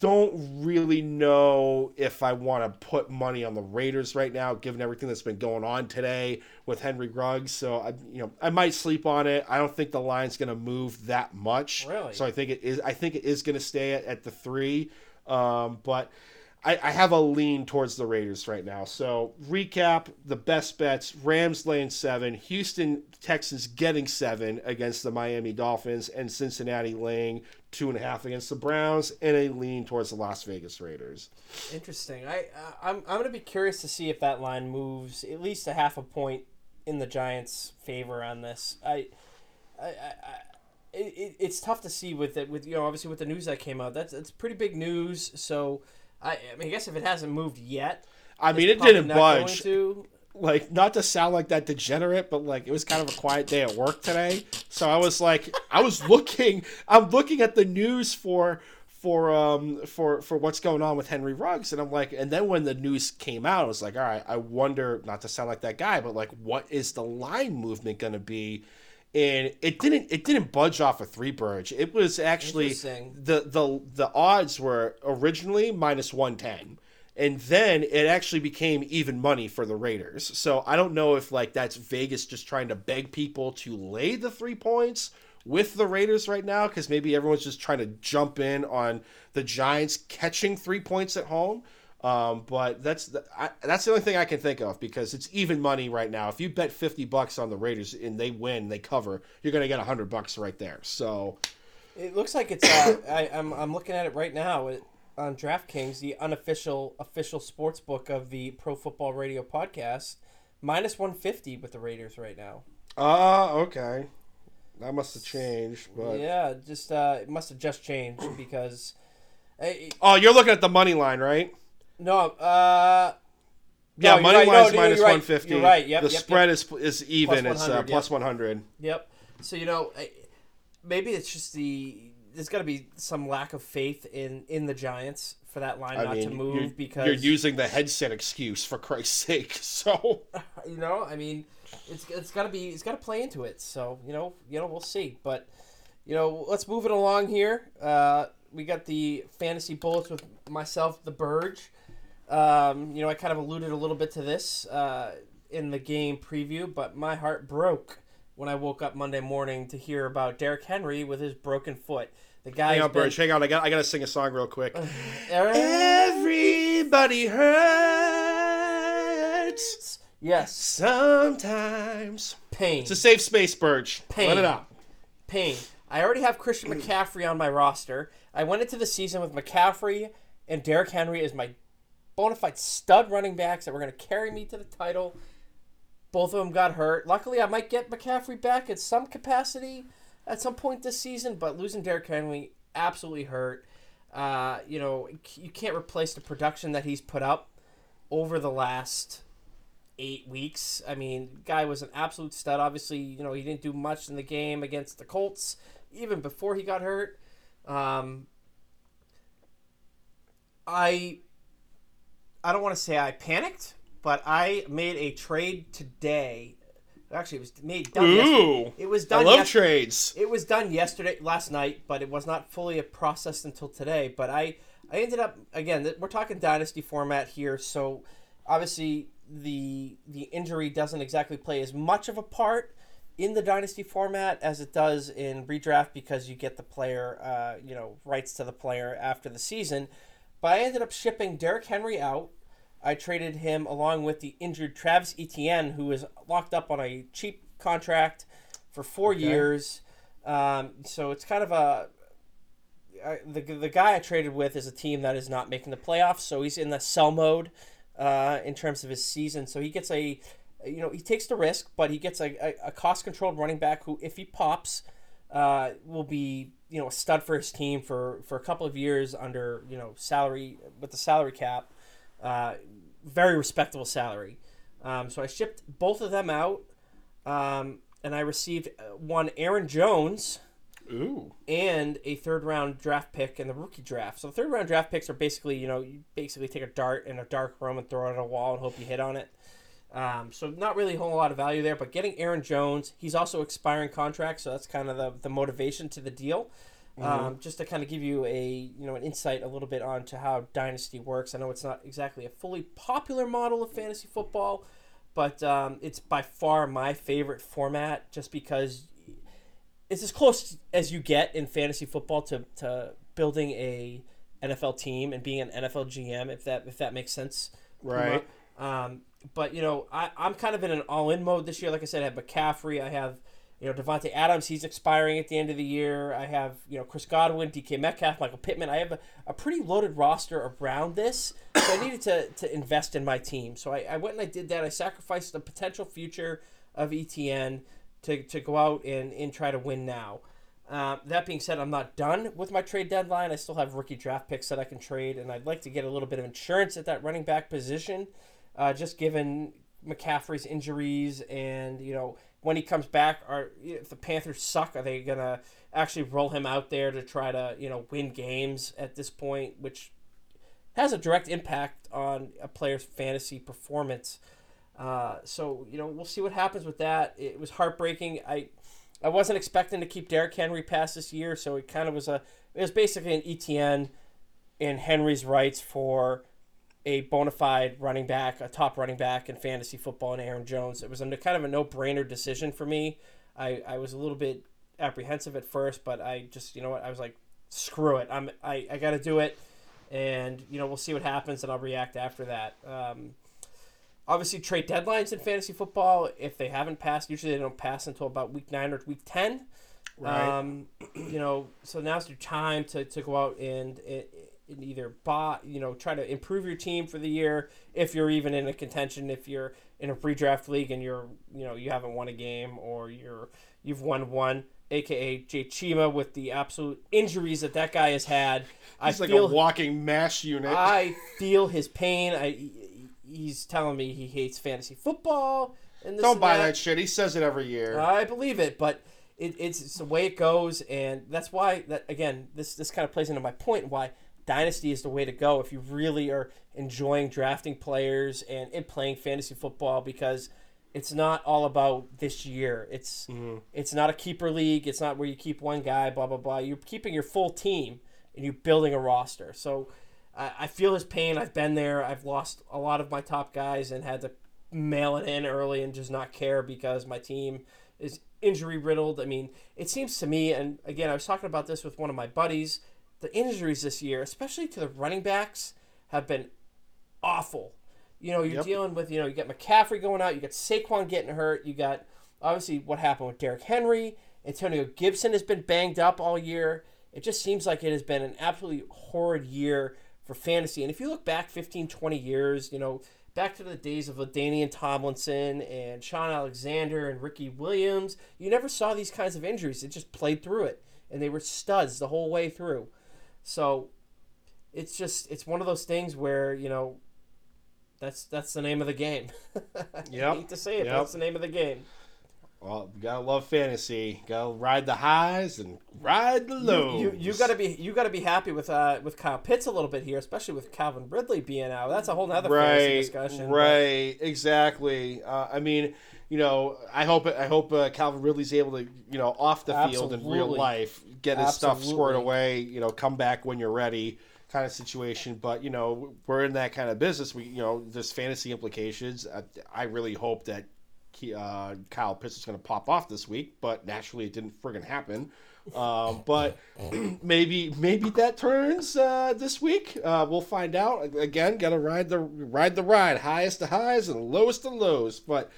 don't really know if I want to put money on the Raiders right now, given everything that's been going on today with Henry Ruggs. So I might sleep on it. I don't think the line's going to move that much. Really? So I think it is going to stay at the 3. But I have a lean towards the Raiders right now. So recap the best bets: Rams laying 7, Houston Texans getting 7 against the Miami Dolphins, and Cincinnati laying 2.5 against the Browns, and a lean towards the Las Vegas Raiders. Interesting. I'm going to be curious to see if that line moves at least a half a point in the Giants' favor on this. It's tough to see with obviously with the news that came out. That's pretty big news. So I guess if it hasn't moved yet, it didn't budge. Like, not to sound like that degenerate, but like, it was kind of a quiet day at work today. So I'm looking at the news for what's going on with Henry Ruggs. And I'm like, and then when the news came out, I was like, all right, I wonder, not to sound like that guy, but like, what is the line movement going to be? And it didn't budge off a 3 budge. It was actually, the odds were originally -110. And then it actually became even money for the Raiders. So I don't know if like that's Vegas just trying to beg people to lay the 3 points with the Raiders right now, because maybe everyone's just trying to jump in on the Giants catching 3 points at home. But that's the only thing I can think of, because it's even money right now. If you bet $50 on the Raiders and they win, they cover, you're going to get $100 right there. So it looks like it's I'm looking at it right now. On DraftKings, the official sports book of the Pro Football Radio podcast, -150 with the Raiders right now. Okay. That must have changed. But yeah, it must have just changed because. You're looking at the money line, right? No. Yeah, money right. Line's -150. You're right. Yep. The spread is even. It's +100. Yep. So maybe it's just there's got to be some lack of faith in the Giants for that line to move because you're using the headset excuse, for Christ's sake. So it's got to play into it. So we'll see. But let's move it along here. We got the fantasy bullets with myself, the Burge. You know, I kind of alluded a little bit to this in the game preview, but my heart broke when I woke up Monday morning to hear about Derrick Henry with his broken foot. The guy. Hang on, Birch. Hang on. I got to sing a song real quick. Everybody hurts. Yes. Sometimes. Pain. It's a safe space, Birch. Pain. Let it out. Pain. I already have Christian McCaffrey on my roster. I went into the season with McCaffrey and Derrick Henry as my bona fide stud running backs that were going to carry me to the title. Both of them got hurt. Luckily, I might get McCaffrey back at some capacity at some point this season, but losing Derrick Henry absolutely hurt. You know, you can't replace the production that he's put up over the last 8 weeks. I mean, guy was an absolute stud. Obviously, you know, he didn't do much in the game against the Colts, even before he got hurt. I don't want to say I panicked, but I made a trade today. Actually, it was done yesterday. It was done. I love trades. It was done yesterday, last night, but it was not fully processed until today. But I ended up, again, we're talking dynasty format here, so obviously the injury doesn't exactly play as much of a part in the dynasty format as it does in redraft because you get the player, you know, rights to the player after the season. But I ended up shipping Derrick Henry out. I traded him along with the injured Travis Etienne, who is locked up on a cheap contract for 4 years. So it's kind of the guy I traded with is a team that is not making the playoffs, so he's in the sell mode in terms of his season. So he gets he takes the risk, but he gets a cost-controlled running back who, if he pops, will be, you know, a stud for his team for a couple of years under, you know, salary with the salary cap. Very respectable salary. So I shipped both of them out, and I received one Aaron Jones. Ooh. And a third-round draft pick in the rookie draft. So the third-round draft picks are basically, you know, you basically take a dart in a dark room and throw it at a wall and hope you hit on it. So not really a whole lot of value there, but getting Aaron Jones, he's also expiring contract, so that's kind of the motivation to the deal. Just to kind of give you an insight a little bit onto how dynasty works. I know it's not exactly a fully popular model of fantasy football, but it's by far my favorite format just because it's as close as you get in fantasy football to building a NFL team and being an NFL GM, if that makes sense. Right. But, you know, I'm kind of in an all-in mode this year. Like I said, I have McCaffrey. I have, you know, Devontae Adams. He's expiring at the end of the year. I have, you know, Chris Godwin, DK Metcalf, Michael Pittman. I have a pretty loaded roster around this. So I needed to invest in my team. So I went and I did that. I sacrificed the potential future of ETN to go out and try to win now. That being said, I'm not done with my trade deadline. I still have rookie draft picks that I can trade, and I'd like to get a little bit of insurance at that running back position. Just given McCaffrey's injuries and, you know, when he comes back, if the Panthers suck, are they going to actually roll him out there to try to, you know, win games at this point, which has a direct impact on a player's fantasy performance. So, you know, we'll see what happens with that. It was heartbreaking. I wasn't expecting to keep Derrick Henry past this year, so it kind of was it was basically an ETN in Henry's rights for a bona fide running back, a top running back in fantasy football, and Aaron Jones. It was kind of a no-brainer decision for me. I was a little bit apprehensive at first, but I just, you know what, I was like, screw it. I got to do it, and, you know, we'll see what happens, and I'll react after that. Obviously, trade deadlines in fantasy football, if they haven't passed, usually they don't pass until about week 9 or week 10. Right. You know, so now's your time to go out and either try to improve your team for the year if you're even in a contention, if you're in a redraft league and you're, you know, you haven't won a game or you've won one, aka Jay Chiba with the absolute injuries that guy has had. He's like a walking mash unit. I feel his pain. He's telling me he hates fantasy football. And this don't buy that shit. He says it every year. I believe it, but it's the way it goes, and that's why this kind of plays into my point why dynasty is the way to go if you really are enjoying drafting players and playing fantasy football, because it's not all about this year. It's It's not a keeper league. It's not where you keep one guy, blah, blah, blah. You're keeping your full team and you're building a roster. So I feel his pain. I've been there. I've lost a lot of my top guys and had to mail it in early and just not care because my team is injury riddled. I mean, it seems to me, and again, I was talking about this with one of my buddies, the injuries this year, especially to the running backs, have been awful. You know, you're dealing with, you got McCaffrey going out, you got Saquon getting hurt, you got obviously what happened with Derrick Henry. Antonio Gibson has been banged up all year. It just seems like it has been an absolutely horrid year for fantasy. And if you look back 15, 20 years, back to the days of LaDainian Tomlinson and Sean Alexander and Ricky Williams, you never saw these kinds of injuries. It just played through it. And they were studs the whole way through. So it's just, it's one of those things where, that's the name of the game. I hate to say it, but that's the name of the game. Well, you gotta love fantasy. Gotta ride the highs and ride the lows. You gotta be happy with Kyle Pitts a little bit here, especially with Calvin Ridley being out. That's a whole other fantasy discussion. Right, exactly. I mean, I hope Calvin Ridley's able to off the field in real life, get his stuff squared away. Come back when you're ready, kind of situation. But we're in that kind of business. We there's fantasy implications. I really hope that Kyle Pitts is going to pop off this week, but naturally it didn't friggin' happen. But maybe that turns this week. We'll find out. Again, got to ride the ride, highest to highs and lowest to lows. But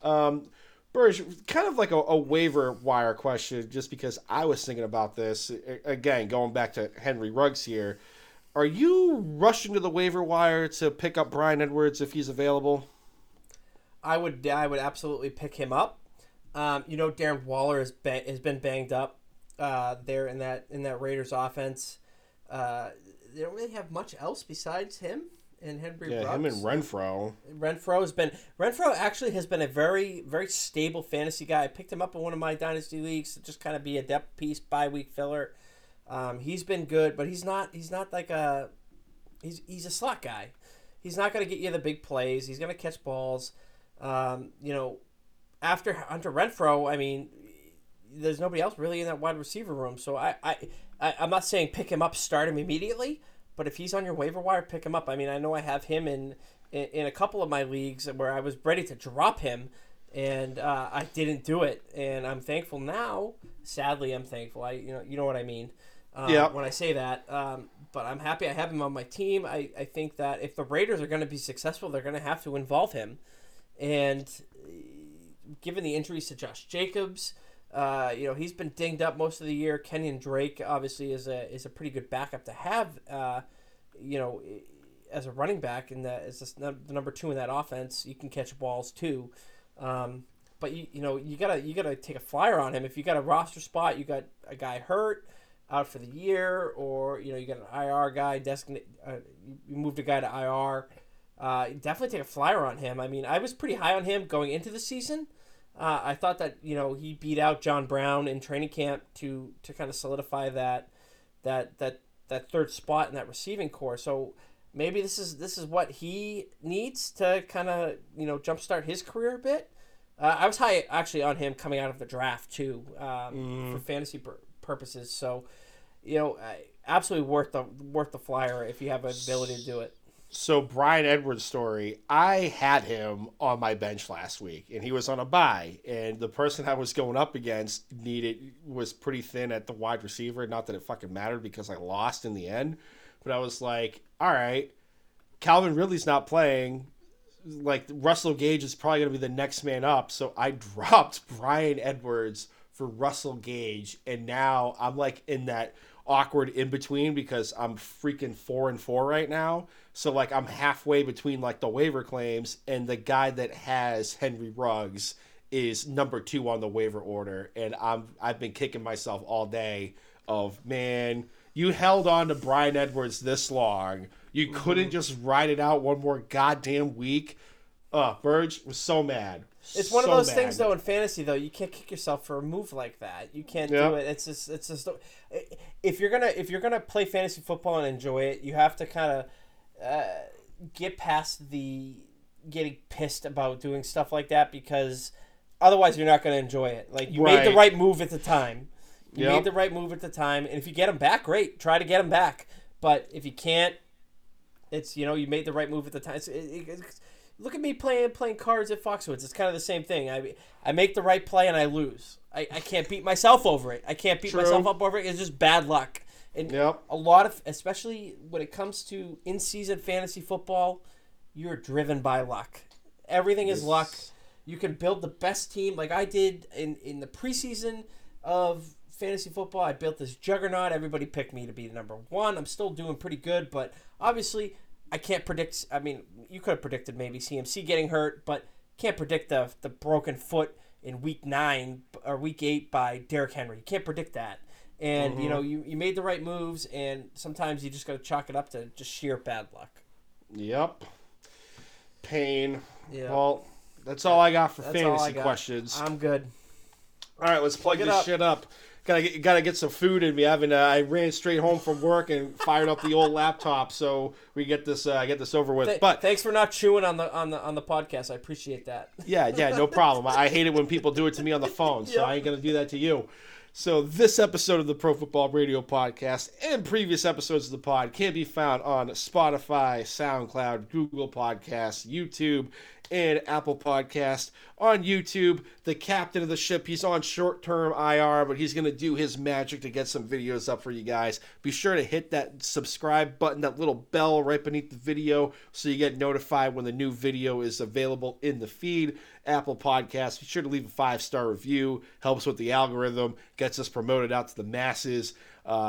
Burge, kind of like a waiver wire question, just because I was thinking about this. Again, going back to Henry Ruggs here, are you rushing to the waiver wire to pick up Bryan Edwards if he's available? I would absolutely pick him up. Darren Waller has been banged up there in that Raiders offense. They don't really have much else besides him and Henry. Yeah, Brooks. Him and Renfrow. Renfrow actually has been a very, very stable fantasy guy. I picked him up in one of my dynasty leagues to just kind of be a depth piece, bye week filler. He's been good, but he's not like a he's a slot guy. He's not going to get you the big plays. He's going to catch balls. After Hunter Renfrow, I mean, there's nobody else really in that wide receiver room. So I'm not saying pick him up, start him immediately, but if he's on your waiver wire, pick him up. I mean, I know I have him in a couple of my leagues where I was ready to drop him, and I didn't do it, and I'm thankful now. Sadly, I'm thankful. You know what I mean. When I say that, but I'm happy I have him on my team. I think that if the Raiders are going to be successful, they're going to have to involve him. And given the injuries to Josh Jacobs, he's been dinged up most of the year. Kenyon Drake obviously is a pretty good backup to have, as a running back and as the number two in that offense. You can catch balls too, but you gotta take a flyer on him. If you got a roster spot, you got a guy hurt out for the year, or you got an IR guy designated, you moved a guy to IR. Definitely take a flyer on him. I mean, I was pretty high on him going into the season. I thought that, he beat out John Brown in training camp to kind of solidify that third spot in that receiving core. So maybe this is what he needs to kind of, jumpstart his career a bit. I was high actually on him coming out of the draft too, for fantasy purposes. So, absolutely worth the flyer if you have an ability to do it. So Bryan Edwards' story, I had him on my bench last week, and he was on a bye. And the person I was going up against was pretty thin at the wide receiver. Not that it fucking mattered because I lost in the end. But I was like, all right, Calvin Ridley's not playing. Like, Russell Gage is probably going to be the next man up. So I dropped Bryan Edwards for Russell Gage, and now I'm like in that awkward in between because I'm freaking 4-4 right now. So, like, I'm halfway between, like, the waiver claims, and the guy that has Henry Ruggs is number 2 on the waiver order. And I've been kicking myself all day of, man, you held on to Bryan Edwards this long. You couldn't just ride it out one more goddamn week. Burge was so mad. It's one of those things, though, in fantasy, though. You can't kick yourself for a move like that. You can't do it. It's just if you're gonna play fantasy football and enjoy it, you have to kind of get past the getting pissed about doing stuff like that, because otherwise you're not going to enjoy it. Like, you made the right move at the time. You made the right move at the time, and if you get them back, great. Try to get them back. But if you can't, It's, you know, you made the right move at the time. Look at me playing cards at Foxwoods. It's kind of the same thing. I make the right play and I lose. I can't beat myself over it. I can't beat myself up over it. It's just bad luck. And a lot of, especially when it comes to in-season fantasy football, you're driven by luck. Everything is luck. You can build the best team like I did in the preseason of fantasy football. I built this juggernaut. Everybody picked me to be the #1. I'm still doing pretty good, but obviously I can't predict. I mean, you could have predicted maybe CMC getting hurt, but can't predict the broken foot in week 9 or week 8 by Derrick Henry. You can't predict that. And, you know, you made the right moves, and sometimes you just got to chalk it up to just sheer bad luck. Yep. Pain. Yeah. Well, that's all I got for fantasy questions. I'm good. All right, let's plug this shit up. Gotta get some food in me. I ran straight home from work and fired up the old laptop, so we get this over with. But thanks for not chewing on the podcast. I appreciate that. Yeah, no problem. I hate it when people do it to me on the phone, so I ain't gonna do that to you. So this episode of the Pro Football Radio Podcast and previous episodes of the pod can be found on Spotify, SoundCloud, Google Podcasts, YouTube, and Apple Podcasts. On YouTube, the captain of the ship, he's on short-term IR, but he's going to do his magic to get some videos up for you guys. Be sure to hit that subscribe button, that little bell right beneath the video, so you get notified when the new video is available in the feed. Apple Podcasts, be sure to leave a 5-star review. Helps with the algorithm, gets us promoted out to the masses.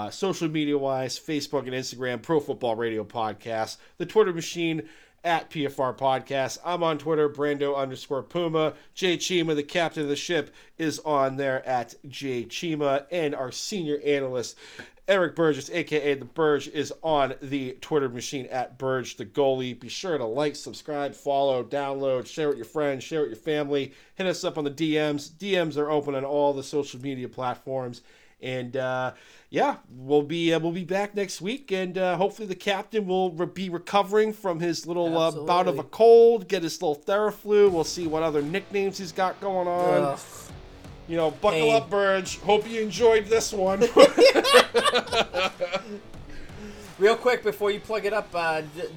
Social media-wise, Facebook and Instagram, Pro Football Radio Podcast, the Twitter machine, at PFR Podcast. I'm on Twitter, Brando_Puma. Jay Chiba, the captain of the ship, is on there at Jay Chiba. And our senior analyst, Eric Burgess, a.k.a. The Burge, is on the Twitter machine at Burge the Goalie. Be sure to like, subscribe, follow, download, share with your friends, share with your family. Hit us up on the DMs. DMs are open on all the social media platforms. And, we'll be back next week, and hopefully the captain will be recovering from his little bout of a cold, get his little Theraflu. We'll see what other nicknames he's got going on. You know, buckle up, Burge. Hope you enjoyed this one. Real quick, before you plug it up,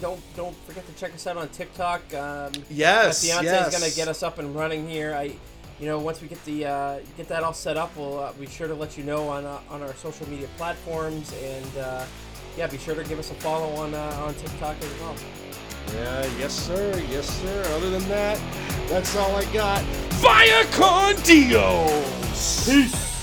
don't forget to check us out on TikTok. Beyonce's going to get us up and running here. You know, once we get the get that all set up, we'll be sure to let you know on our social media platforms, and be sure to give us a follow on TikTok as well. Yeah, yes sir. Other than that, that's all I got. Via con Dios. Peace.